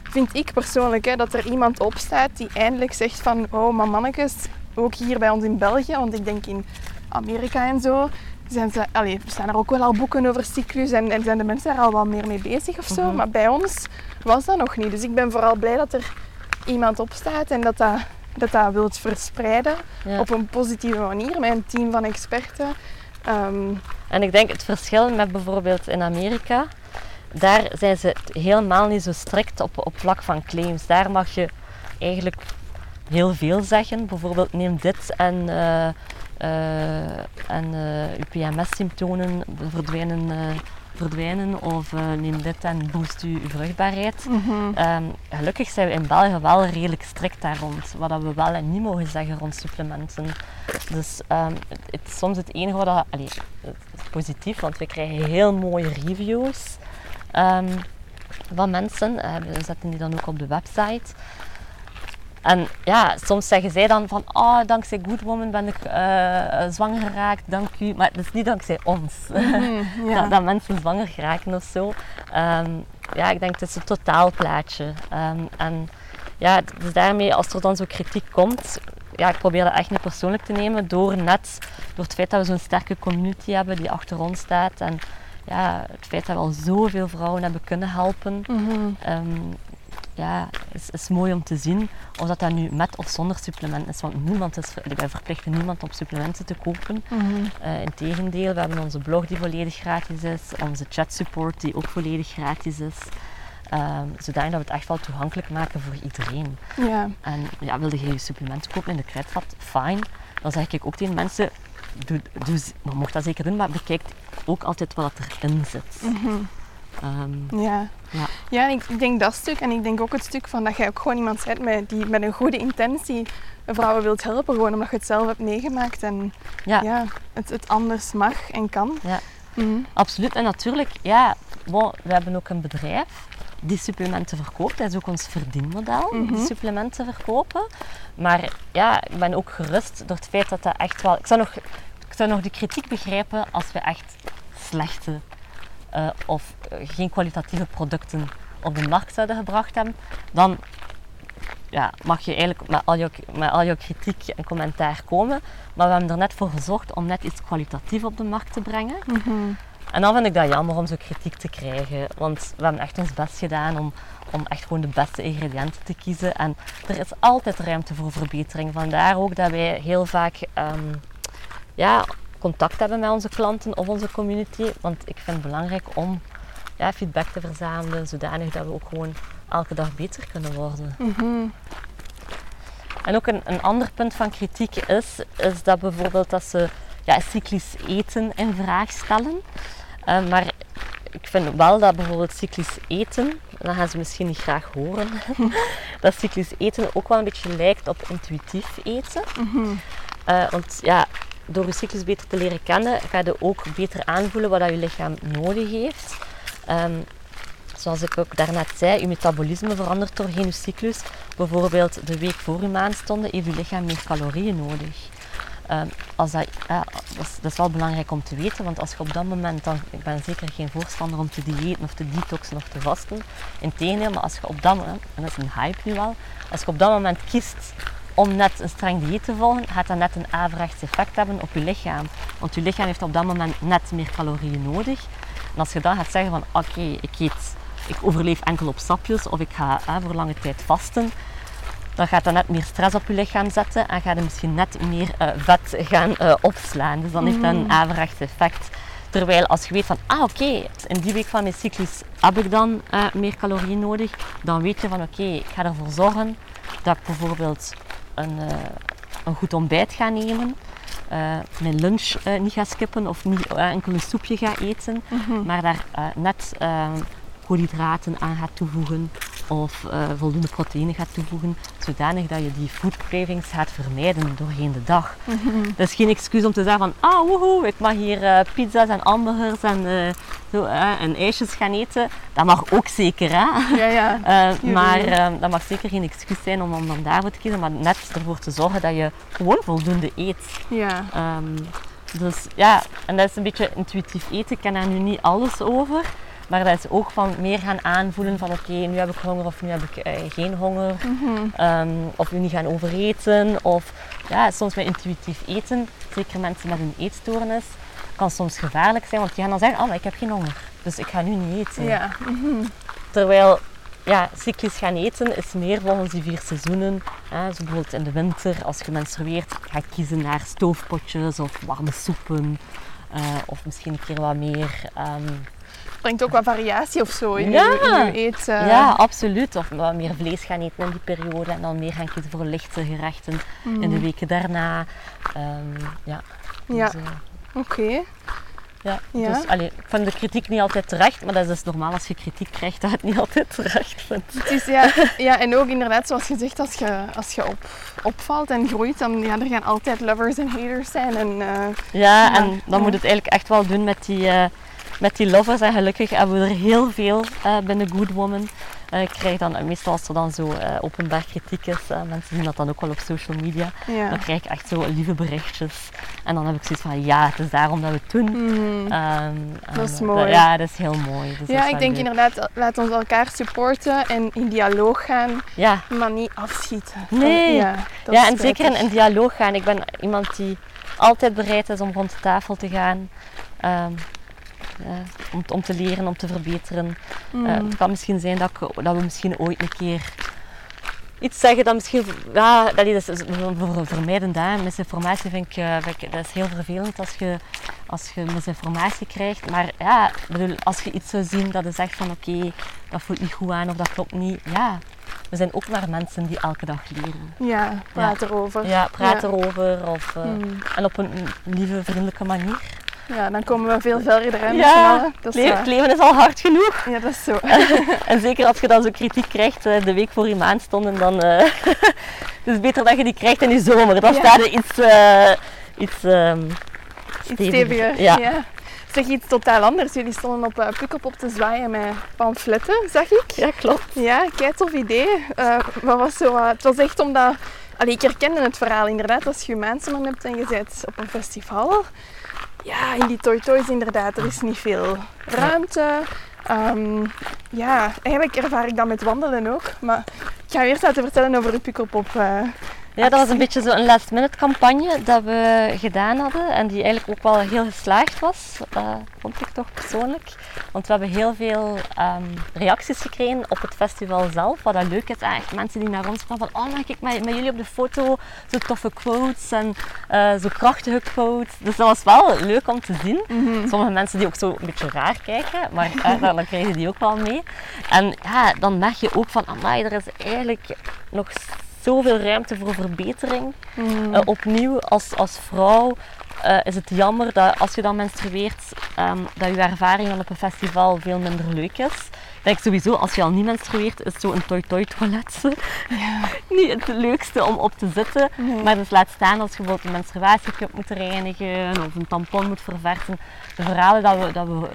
vind ik persoonlijk, hè, dat er iemand opstaat die eindelijk zegt van oh, maar mannetjes, ook hier bij ons in België, want ik denk in Amerika en zo, zijn ze, allee, staan er ook wel al boeken over cyclus en, en zijn de mensen daar al wat meer mee bezig of zo. Mm-hmm. Maar bij ons was dat nog niet. Dus ik ben vooral blij dat er iemand opstaat en dat dat, dat, dat wilt verspreiden ja. op een positieve manier met een team van experten. Um, en ik denk het verschil met bijvoorbeeld in Amerika, daar zijn ze helemaal niet zo strikt op, op vlak van claims. Daar mag je eigenlijk heel veel zeggen. Bijvoorbeeld neem dit en, uh, uh, en uh, je P M S-symptomen verdwijnen, uh, verdwijnen of uh, neem dit en boost je vruchtbaarheid. Mm-hmm. Um, gelukkig zijn we in België wel redelijk strikt daar rond, wat we wel en niet mogen zeggen rond supplementen. Dus um, het, het is soms het enige wat... Allee, het is positief, want we krijgen heel mooie reviews um, van mensen. Uh, we zetten die dan ook op de website. En ja, soms zeggen zij dan van, oh, dankzij Good Woman ben ik uh, zwanger geraakt, dank u. Maar het is niet dankzij ons, mm, ja. dat, dat mensen zwanger geraken of zo. Um, ja, ik denk, het is een totaalplaatje. Um, en ja, dus daarmee, als er dan zo kritiek komt, ja, ik probeer dat echt niet persoonlijk te nemen. Door net, door het feit dat we zo'n sterke community hebben die achter ons staat. En ja, het feit dat we al zoveel vrouwen hebben kunnen helpen. Mm-hmm. Um, Ja, het is, is mooi om te zien of dat, dat nu met of zonder supplement is. Want niemand is, wij verplichten niemand om supplementen te kopen. Mm-hmm. Uh, Integendeel, we hebben onze blog die volledig gratis is. Onze chatsupport die ook volledig gratis is. Um, zodanig dat we het echt wel toegankelijk maken voor iedereen. Yeah. En ja, wilde je je supplementen kopen in de kruidvat? Fine. Dan zeg ik ook tegen mensen, doe, doe, maar mocht dat zeker doen, maar bekijk ook altijd wat erin zit. Mm-hmm. Um, ja, ja. ja ik, ik denk dat stuk en ik denk ook het stuk van dat jij ook gewoon iemand bent met, die met een goede intentie vrouwen wilt helpen, gewoon omdat je het zelf hebt meegemaakt en ja. Ja, het, het anders mag en kan. Ja. Mm-hmm. Absoluut en natuurlijk, ja, bon, we hebben ook een bedrijf die supplementen verkoopt, dat is ook ons verdienmodel, mm-hmm. die supplementen verkopen. Maar ja, ik ben ook gerust door het feit dat dat echt wel... Ik zou nog, ik zou nog de kritiek begrijpen als we echt slechte... Uh, of uh, geen kwalitatieve producten op de markt zouden gebracht hebben, dan ja, mag je eigenlijk met al, jouw, met al jouw kritiek en commentaar komen. Maar we hebben er net voor gezorgd om net iets kwalitatiefs op de markt te brengen. Mm-hmm. En dan vind ik dat jammer om zo'n kritiek te krijgen. Want we hebben echt ons best gedaan om, om echt gewoon de beste ingrediënten te kiezen. En er is altijd ruimte voor verbetering. Vandaar ook dat wij heel vaak... Um, ja, contact hebben met onze klanten of onze community, want ik vind het belangrijk om ja, feedback te verzamelen, zodanig dat we ook gewoon elke dag beter kunnen worden. Mm-hmm. En ook een, een ander punt van kritiek is, is dat bijvoorbeeld dat ze ja, cyclisch eten in vraag stellen. Uh, maar ik vind wel dat bijvoorbeeld cyclisch eten, dat gaan ze misschien niet graag horen, dat cyclisch eten ook wel een beetje lijkt op intuïtief eten. Mm-hmm. uh, want ja, door je cyclus beter te leren kennen, ga je ook beter aanvoelen wat je lichaam nodig heeft. Um, zoals ik ook daarnet zei, je metabolisme verandert doorheen je cyclus. Bijvoorbeeld de week voor je maandstonden heeft je lichaam meer calorieën nodig. Um, als dat, ja, dat, is, dat is wel belangrijk om te weten, want als je op dat moment, dan, ik ben zeker geen voorstander om te diëten of te detoxen of te vasten. Integendeel, maar als je op dat moment, en dat is een hype nu wel, als je op dat moment kiest om net een streng dieet te volgen, gaat dat net een averechts effect hebben op je lichaam. Want je lichaam heeft op dat moment net meer calorieën nodig. En als je dan gaat zeggen van oké, okay, ik eet, ik overleef enkel op sapjes of ik ga eh, voor lange tijd vasten, dan gaat dat net meer stress op je lichaam zetten en gaat er misschien net meer uh, vet gaan uh, opslaan. Dus dan heeft dat een averechts effect. Terwijl als je weet van, ah oké, okay, in die week van mijn cyclus heb ik dan uh, meer calorieën nodig, dan weet je van oké, okay, ik ga ervoor zorgen dat ik bijvoorbeeld Een, uh, een goed ontbijt ga nemen, uh, mijn lunch uh, niet ga skippen of niet, uh, enkel een soepje ga eten, mm-hmm. maar daar uh, net uh, koolhydraten aan gaat toevoegen of uh, voldoende proteïne gaat toevoegen, zodanig dat je die food cravings gaat vermijden doorheen de dag. Mm-hmm. Dat is geen excuus om te zeggen van, ah woehoe, ik mag hier uh, pizza's en hamburgers en, uh, zo, uh, en ijsjes gaan eten. Dat mag ook zeker, hè? Ja, ja. uh, maar uh, dat mag zeker geen excuus zijn om, om dan daarvoor te kiezen, maar net ervoor te zorgen dat je gewoon voldoende eet. Ja. Um, dus ja, en dat is een beetje intuïtief eten. Ik ken daar nu niet alles over. Maar dat is ook van meer gaan aanvoelen van oké, okay, nu heb ik honger of nu heb ik uh, geen honger. Mm-hmm. um, of nu niet gaan overeten. Of ja, soms met intuïtief eten, zeker mensen met een eetstoornis, kan soms gevaarlijk zijn. Want die gaan dan zeggen, oh maar ik heb geen honger, dus ik ga nu niet eten. Ja. Mm-hmm. Terwijl ja, cyclisch gaan eten is meer volgens die vier seizoenen. Hè. Zo bijvoorbeeld in de winter, als je menstrueert, ga je kiezen naar stoofpotjes of warme soepen. Uh, of misschien een keer wat meer... Um, brengt ook wat variatie of zo in, ja. je, in je eten. Ja, absoluut. Of wat meer vlees gaan eten in die periode en dan meer gaan kiezen voor lichte gerechten mm. in de weken daarna. Um, ja. ja. Dus, uh, Oké. Okay. Ja, ja. Dus allee, ik vind de kritiek niet altijd terecht, maar dat is dus normaal als je kritiek krijgt dat het niet altijd terecht vindt. Het is, ja, ja, en ook inderdaad, zoals je zegt, als je, als je op, opvalt en groeit, dan ja, er gaan altijd lovers en haters zijn. En, uh, ja, ja, en dan ja. moet het eigenlijk echt wel doen met die, uh, met die lovers. En gelukkig hebben we er heel veel uh, binnen Good Woman. Uh, ik krijg dan, uh, meestal als er dan zo uh, openbaar kritiek is, uh, mensen zien dat dan ook wel op social media, ja. dan krijg ik echt zo lieve berichtjes. En dan heb ik zoiets van, ja, het is daarom dat we het doen. Mm. Um, dat is um, mooi. Dat, ja, dat is heel mooi. Dus ja, ik denk leuk. inderdaad, laat ons elkaar supporten en in dialoog gaan, ja. maar niet afschieten. Nee, van, ja, dat ja en zeker in, in dialoog gaan. Ik ben iemand die altijd bereid is om rond de tafel te gaan. Um, Uh, om, om te leren, om te verbeteren. Mm. Uh, het kan misschien zijn dat, ik, dat we misschien ooit een keer iets zeggen dat misschien... Ja, dat is, dat is vermijdend. Hè. Misinformatie vind ik, uh, vind ik... Dat is heel vervelend als je, als je misinformatie krijgt. Maar ja, bedoel, als je iets zou zien dat je zegt van oké, okay, dat voelt niet goed aan of dat klopt niet. Ja, we zijn ook maar mensen die elke dag leren. Ja, praat ja. erover. Ja, praat ja. erover. Of, uh, mm. En op een lieve, vriendelijke manier. Ja, dan komen we veel verder in. Ja, dat is le- het leven is al hard genoeg. Ja, dat is zo. En zeker als je dan zo kritiek krijgt, de week voor je maandstonden, dan... Uh, het is beter dat je die krijgt in je zomer. Dan ja. staat er iets... Uh, iets, um, iets steviger. Ja. ja. Zeg, iets totaal anders. Jullie stonden op uh, Pukkelpop te zwaaien met pamfletten, zag ik. Ja, klopt. Ja, kei tof idee. Uh, wat was zo, uh, het was echt omdat... Allee, ik herkende het verhaal inderdaad. Als je je maandstonden hebt en je bent op een festival... Ja, in die toy-toys inderdaad, er is niet veel ruimte. Um, ja, eigenlijk ervaar ik dat met wandelen ook. Maar ik ga eerst laten vertellen over de Pukkelpop. Uh, ja, dat was een beetje zo'n last-minute campagne dat we gedaan hadden. En die eigenlijk ook wel heel geslaagd was, uh, vond ik toch persoonlijk. Want we hebben heel veel um, reacties gekregen op het festival zelf. Wat dat leuk is, echt mensen die naar ons kwamen van oh, mag ik met, met jullie op de foto, zo toffe quotes en uh, zo krachtige quotes. Dus dat was wel leuk om te zien. Mm-hmm. Sommige mensen die ook zo een beetje raar kijken, maar uh, dan krijgen die ook wel mee. En ja, dan merk je ook van amai, er is eigenlijk nog zoveel ruimte voor verbetering. Mm. Uh, opnieuw, als, als vrouw uh, is het jammer dat als je dan menstrueert, um, dat je ervaring dan op een festival veel minder leuk is. Ik denk sowieso, als je al niet menstrueert, is zo'n toi-toi-toilet ja. niet het leukste om op te zitten. Nee. Maar dus laat staan als je bijvoorbeeld een menstruatiecup moet reinigen of een tampon moet verversen. De verhalen dat we, dat we,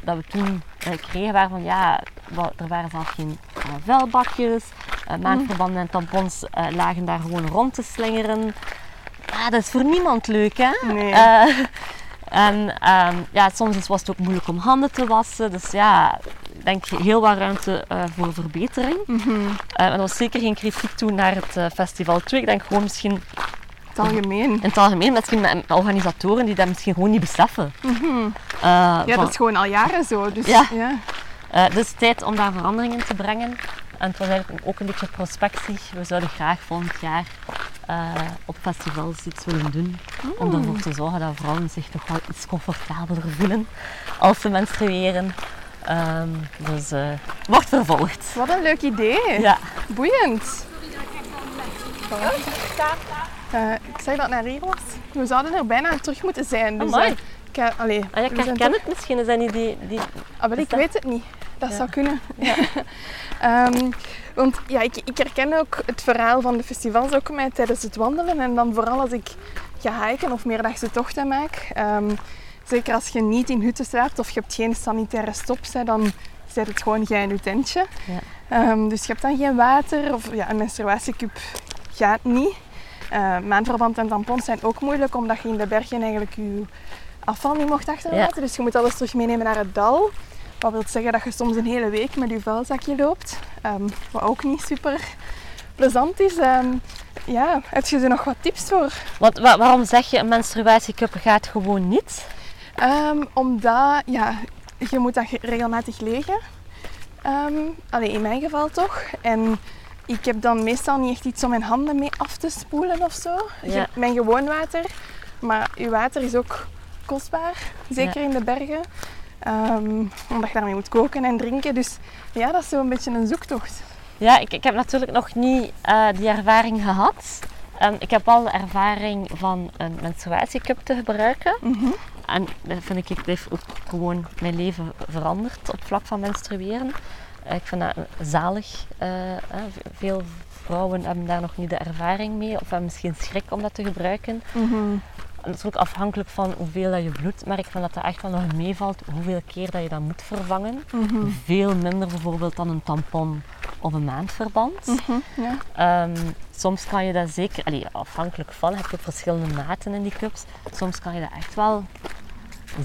dat we toen uh, kregen waren van ja, er waren zelf geen uh, vuilbakjes. Uh, maandverbanden en tampons uh, lagen daar gewoon rond te slingeren. Ah, dat is voor niemand leuk, hè? Nee. Uh, en um, ja, soms was het ook moeilijk om handen te wassen. Dus ja, ik denk heel wat ruimte uh, voor verbetering. Mm-hmm. Uh, en er was zeker geen kritiek toe naar het uh, festival toe. Ik denk gewoon misschien... In het algemeen. In het algemeen, misschien met organisatoren die dat misschien gewoon niet beseffen. Mm-hmm. Uh, ja, van... dat is gewoon al jaren zo. Dus, ja. Ja. Uh, dus tijd om daar verandering in te brengen. En het was eigenlijk ook een beetje prospectie. We zouden graag volgend jaar uh, op festivals iets willen doen. Mm. Om ervoor te zorgen dat vrouwen zich toch wel iets comfortabeler voelen als ze menstrueren. Um, dus uh, wordt vervolgd. Wat een leuk idee. Ja. Boeiend. Oh. Uh, ik zei dat naar hier was. We zouden er bijna terug moeten zijn. Dus, uh, ik uh, allee, ah, ja, ik ken toch... het misschien. Is dat niet die... die... Ah, wel, ik dat... weet het niet. Dat ja. zou kunnen. Ja. um, want ja, ik, ik herken ook het verhaal van de festivals ook met tijdens het wandelen. En dan vooral als ik ga hiken of meerdaagse tochten maak. Um, zeker als je niet in hutten slaapt of je hebt geen sanitaire stops, hè, dan zet het gewoon jij in je tentje. Ja. Um, dus je hebt dan geen water of ja, een menstruatiecup gaat niet. Uh, maandverband en tampons zijn ook moeilijk omdat je in de bergen eigenlijk je afval niet mocht achterlaten. Ja. Dus je moet alles terug meenemen naar het dal. Wat wil zeggen dat je soms een hele week met je vuilzakje loopt. Um, wat ook niet super plezant is. Um, ja, heb je er nog wat tips voor? Want wa- waarom zeg je een menstruatiecup gaat gewoon niet? Um, omdat, ja, je moet dat regelmatig legen. Um, Allee, in mijn geval toch. En ik heb dan meestal niet echt iets om mijn handen mee af te spoelen of zo. Ja. Mijn gewoon water. Maar uw water is ook kostbaar. Zeker ja. in de bergen. Um, omdat je daarmee moet koken en drinken. Dus ja, dat is zo een beetje een zoektocht. Ja, ik, ik heb natuurlijk nog niet uh, die ervaring gehad. Um, ik heb al de ervaring van een menstruatiecup te gebruiken. Mm-hmm. En dat vind ik, dat ook gewoon mijn leven veranderd op vlak van menstrueren. Uh, ik vind dat zalig. Uh, uh, veel vrouwen hebben daar nog niet de ervaring mee. Of hebben misschien schrik om dat te gebruiken. Mm-hmm. Dat is ook afhankelijk van hoeveel dat je bloedt, maar ik vind dat dat echt wel nog meevalt hoeveel keer dat je dat moet vervangen. Mm-hmm. Veel minder bijvoorbeeld dan een tampon of een maandverband. Mm-hmm, ja. um, soms kan je dat zeker, allee, afhankelijk van, heb je verschillende maten in die cups, soms kan je dat echt wel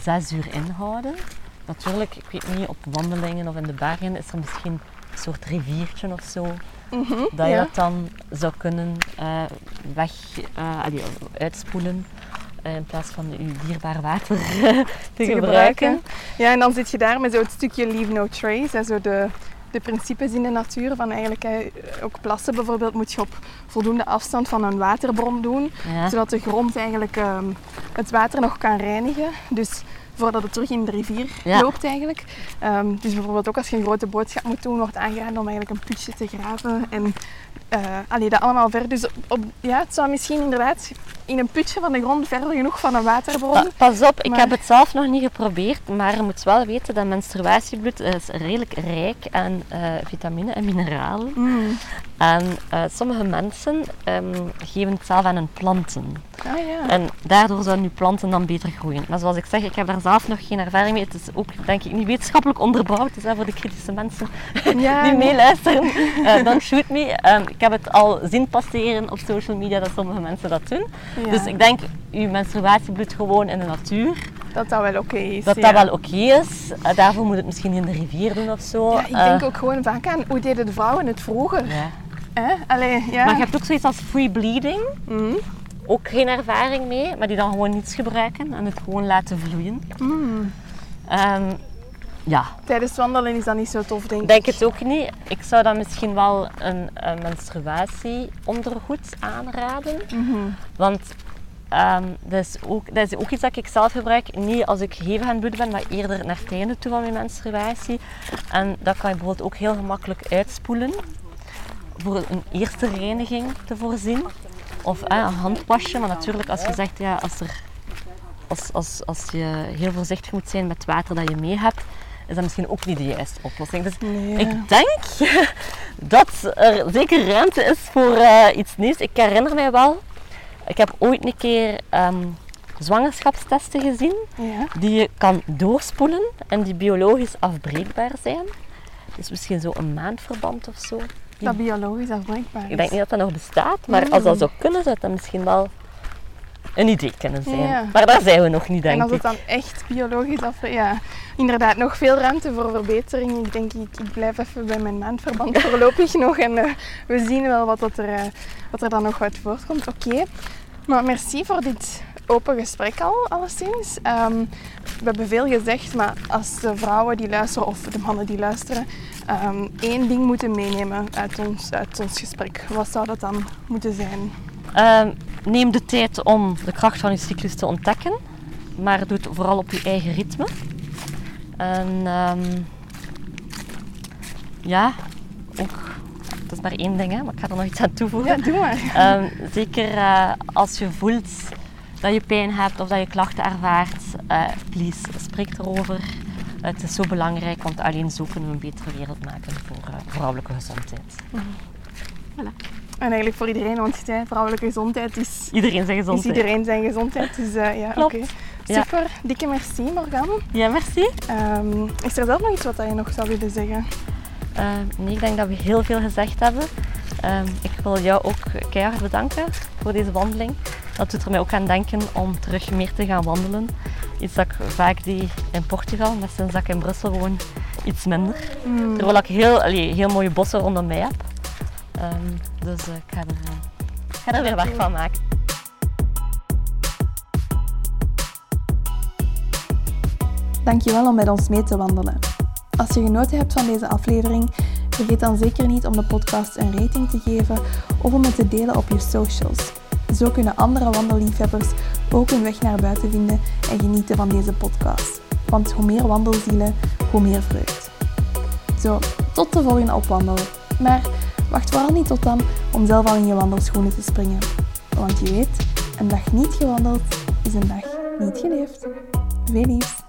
zes uur inhouden. Natuurlijk, ik weet niet, op wandelingen of in de bergen is er misschien een soort riviertje of zo. Mm-hmm, dat je ja. dat dan zou kunnen uh, weg, uh, allee, uitspoelen. In plaats van je dierbaar water te, te gebruiken. gebruiken. Ja, en dan zit je daar met zo'n stukje leave no trace. Hè, zo de, de principes in de natuur van eigenlijk hè, ook plassen bijvoorbeeld moet je op voldoende afstand van een waterbron doen. Ja. Zodat de grond eigenlijk um, het water nog kan reinigen. Dus voordat het terug in de rivier ja. loopt eigenlijk. Um, dus bijvoorbeeld ook als je een grote boodschap moet doen, wordt aangeraden om eigenlijk een putje te graven. En uh, allee, dat allemaal ver. Dus op, op, ja, het zou misschien inderdaad in een putje van de grond verder genoeg van een waterbron. Pa, pas op, maar... ik heb het zelf nog niet geprobeerd. Maar je moet wel weten dat menstruatiebloed is redelijk rijk aan uh, vitamine en mineralen. Mm. En uh, sommige mensen um, geven het zelf aan hun planten. Ah, ja. En daardoor zouden nu planten dan beter groeien. Maar zoals ik zeg, ik heb daar zelf nog geen ervaring mee. Het is ook, denk ik, niet wetenschappelijk onderbouwd. Dus hè, voor de kritische mensen ja, die meeluisteren, uh, dan shoot me. Um, ik heb het al zien passeren op social media dat sommige mensen dat doen. Ja. Dus ik denk, uw menstruatiebloed gewoon in de natuur. Dat dat wel oké okay is. Dat ja. dat wel oké okay is. Uh, daarvoor moet het misschien in de rivier doen of zo. Ja, ik denk uh, ook gewoon vaak aan, hoe deden de vrouwen het vroeger? Ja. Eh? Allee, ja. Maar je hebt ook zoiets als free bleeding. Mm. Ook geen ervaring mee, maar die dan gewoon niets gebruiken en het gewoon laten vloeien. Mm. Um, ja. Tijdens wandelen is dat niet zo tof, denk ik. Denk het ook niet. Ik zou dan misschien wel een, een menstruatieondergoed aanraden. Mm-hmm. Want um, dat, is ook, dat is ook iets dat ik zelf gebruik. Niet als ik hevig aan bloed ben, maar eerder naar het einde toe van mijn menstruatie. En dat kan je bijvoorbeeld ook heel gemakkelijk uitspoelen. Voor een eerste reiniging te voorzien. Of eh, een handwasje, maar natuurlijk als je zegt, ja, als, er, als, als, als je heel voorzichtig moet zijn met het water dat je mee hebt, is dat misschien ook niet de juiste oplossing. Dus nee. ik denk dat er zeker ruimte is voor uh, iets nieuws. Ik herinner mij wel, ik heb ooit een keer um, zwangerschapstesten gezien, ja. die je kan doorspoelen en die biologisch afbreekbaar zijn. Dus misschien zo een maandverband of zo. Dat biologisch afbreekbaar is. Ik denk niet dat dat nog bestaat, maar mm. als dat zou kunnen, zou dat misschien wel een idee kunnen zijn. Ja. Maar daar zijn we nog niet, denk ik. En als het dan echt biologisch afbreekbaar is, ja. Inderdaad, nog veel ruimte voor verbetering. Ik denk, ik, ik blijf even bij mijn maandverband voorlopig nog en uh, we zien wel wat, dat er, uh, wat er dan nog uit voortkomt. Oké, okay. Maar merci voor dit open gesprek al, alleszins. Um, we hebben veel gezegd, maar als de vrouwen die luisteren of de mannen die luisteren um, één ding moeten meenemen uit ons, uit ons gesprek, wat zou dat dan moeten zijn? Um, neem de tijd om de kracht van je cyclus te ontdekken, maar doe het vooral op je eigen ritme. En um, ja, ook... Dat is maar één ding, hè, maar ik ga er nog iets aan toevoegen. Ja, doe maar. Um, zeker uh, als je voelt dat je pijn hebt of dat je klachten ervaart, uh, please, spreek erover. Het is zo belangrijk, want alleen zo kunnen we een betere wereld maken voor uh, vrouwelijke gezondheid. Mm-hmm. Voilà. En eigenlijk voor iedereen, want ja, vrouwelijke gezondheid is... Iedereen zijn gezondheid. Is iedereen zijn gezondheid, dus uh, ja, oké. Okay. Super, ja. Dikke merci Morgane. Ja, merci. Um, is er zelf nog iets wat je nog zou willen zeggen? Uh, nee, ik denk dat we heel veel gezegd hebben. Uh, ik wil jou ook keihard bedanken voor deze wandeling. Dat doet er mij ook aan denken om terug meer te gaan wandelen. Iets dat ik vaak deed in Portugal, maar sinds dat ik in Brussel woon iets minder. Mm. Terwijl ik heel, allee, heel mooie bossen onder mij heb. Um, dus uh, ik ga er, uh, ga er weer werk van maken. Dankjewel om met ons mee te wandelen. Als je genoten hebt van deze aflevering, vergeet dan zeker niet om de podcast een rating te geven of om het te delen op je socials. Zo kunnen andere wandelliefhebbers ook hun weg naar buiten vinden en genieten van deze podcast. Want hoe meer wandelzielen, hoe meer vreugd. Zo, tot de volgende opwandel. Maar wacht vooral niet tot dan om zelf al in je wandelschoenen te springen. Want je weet, een dag niet gewandeld is een dag niet geleefd. Veel liefs.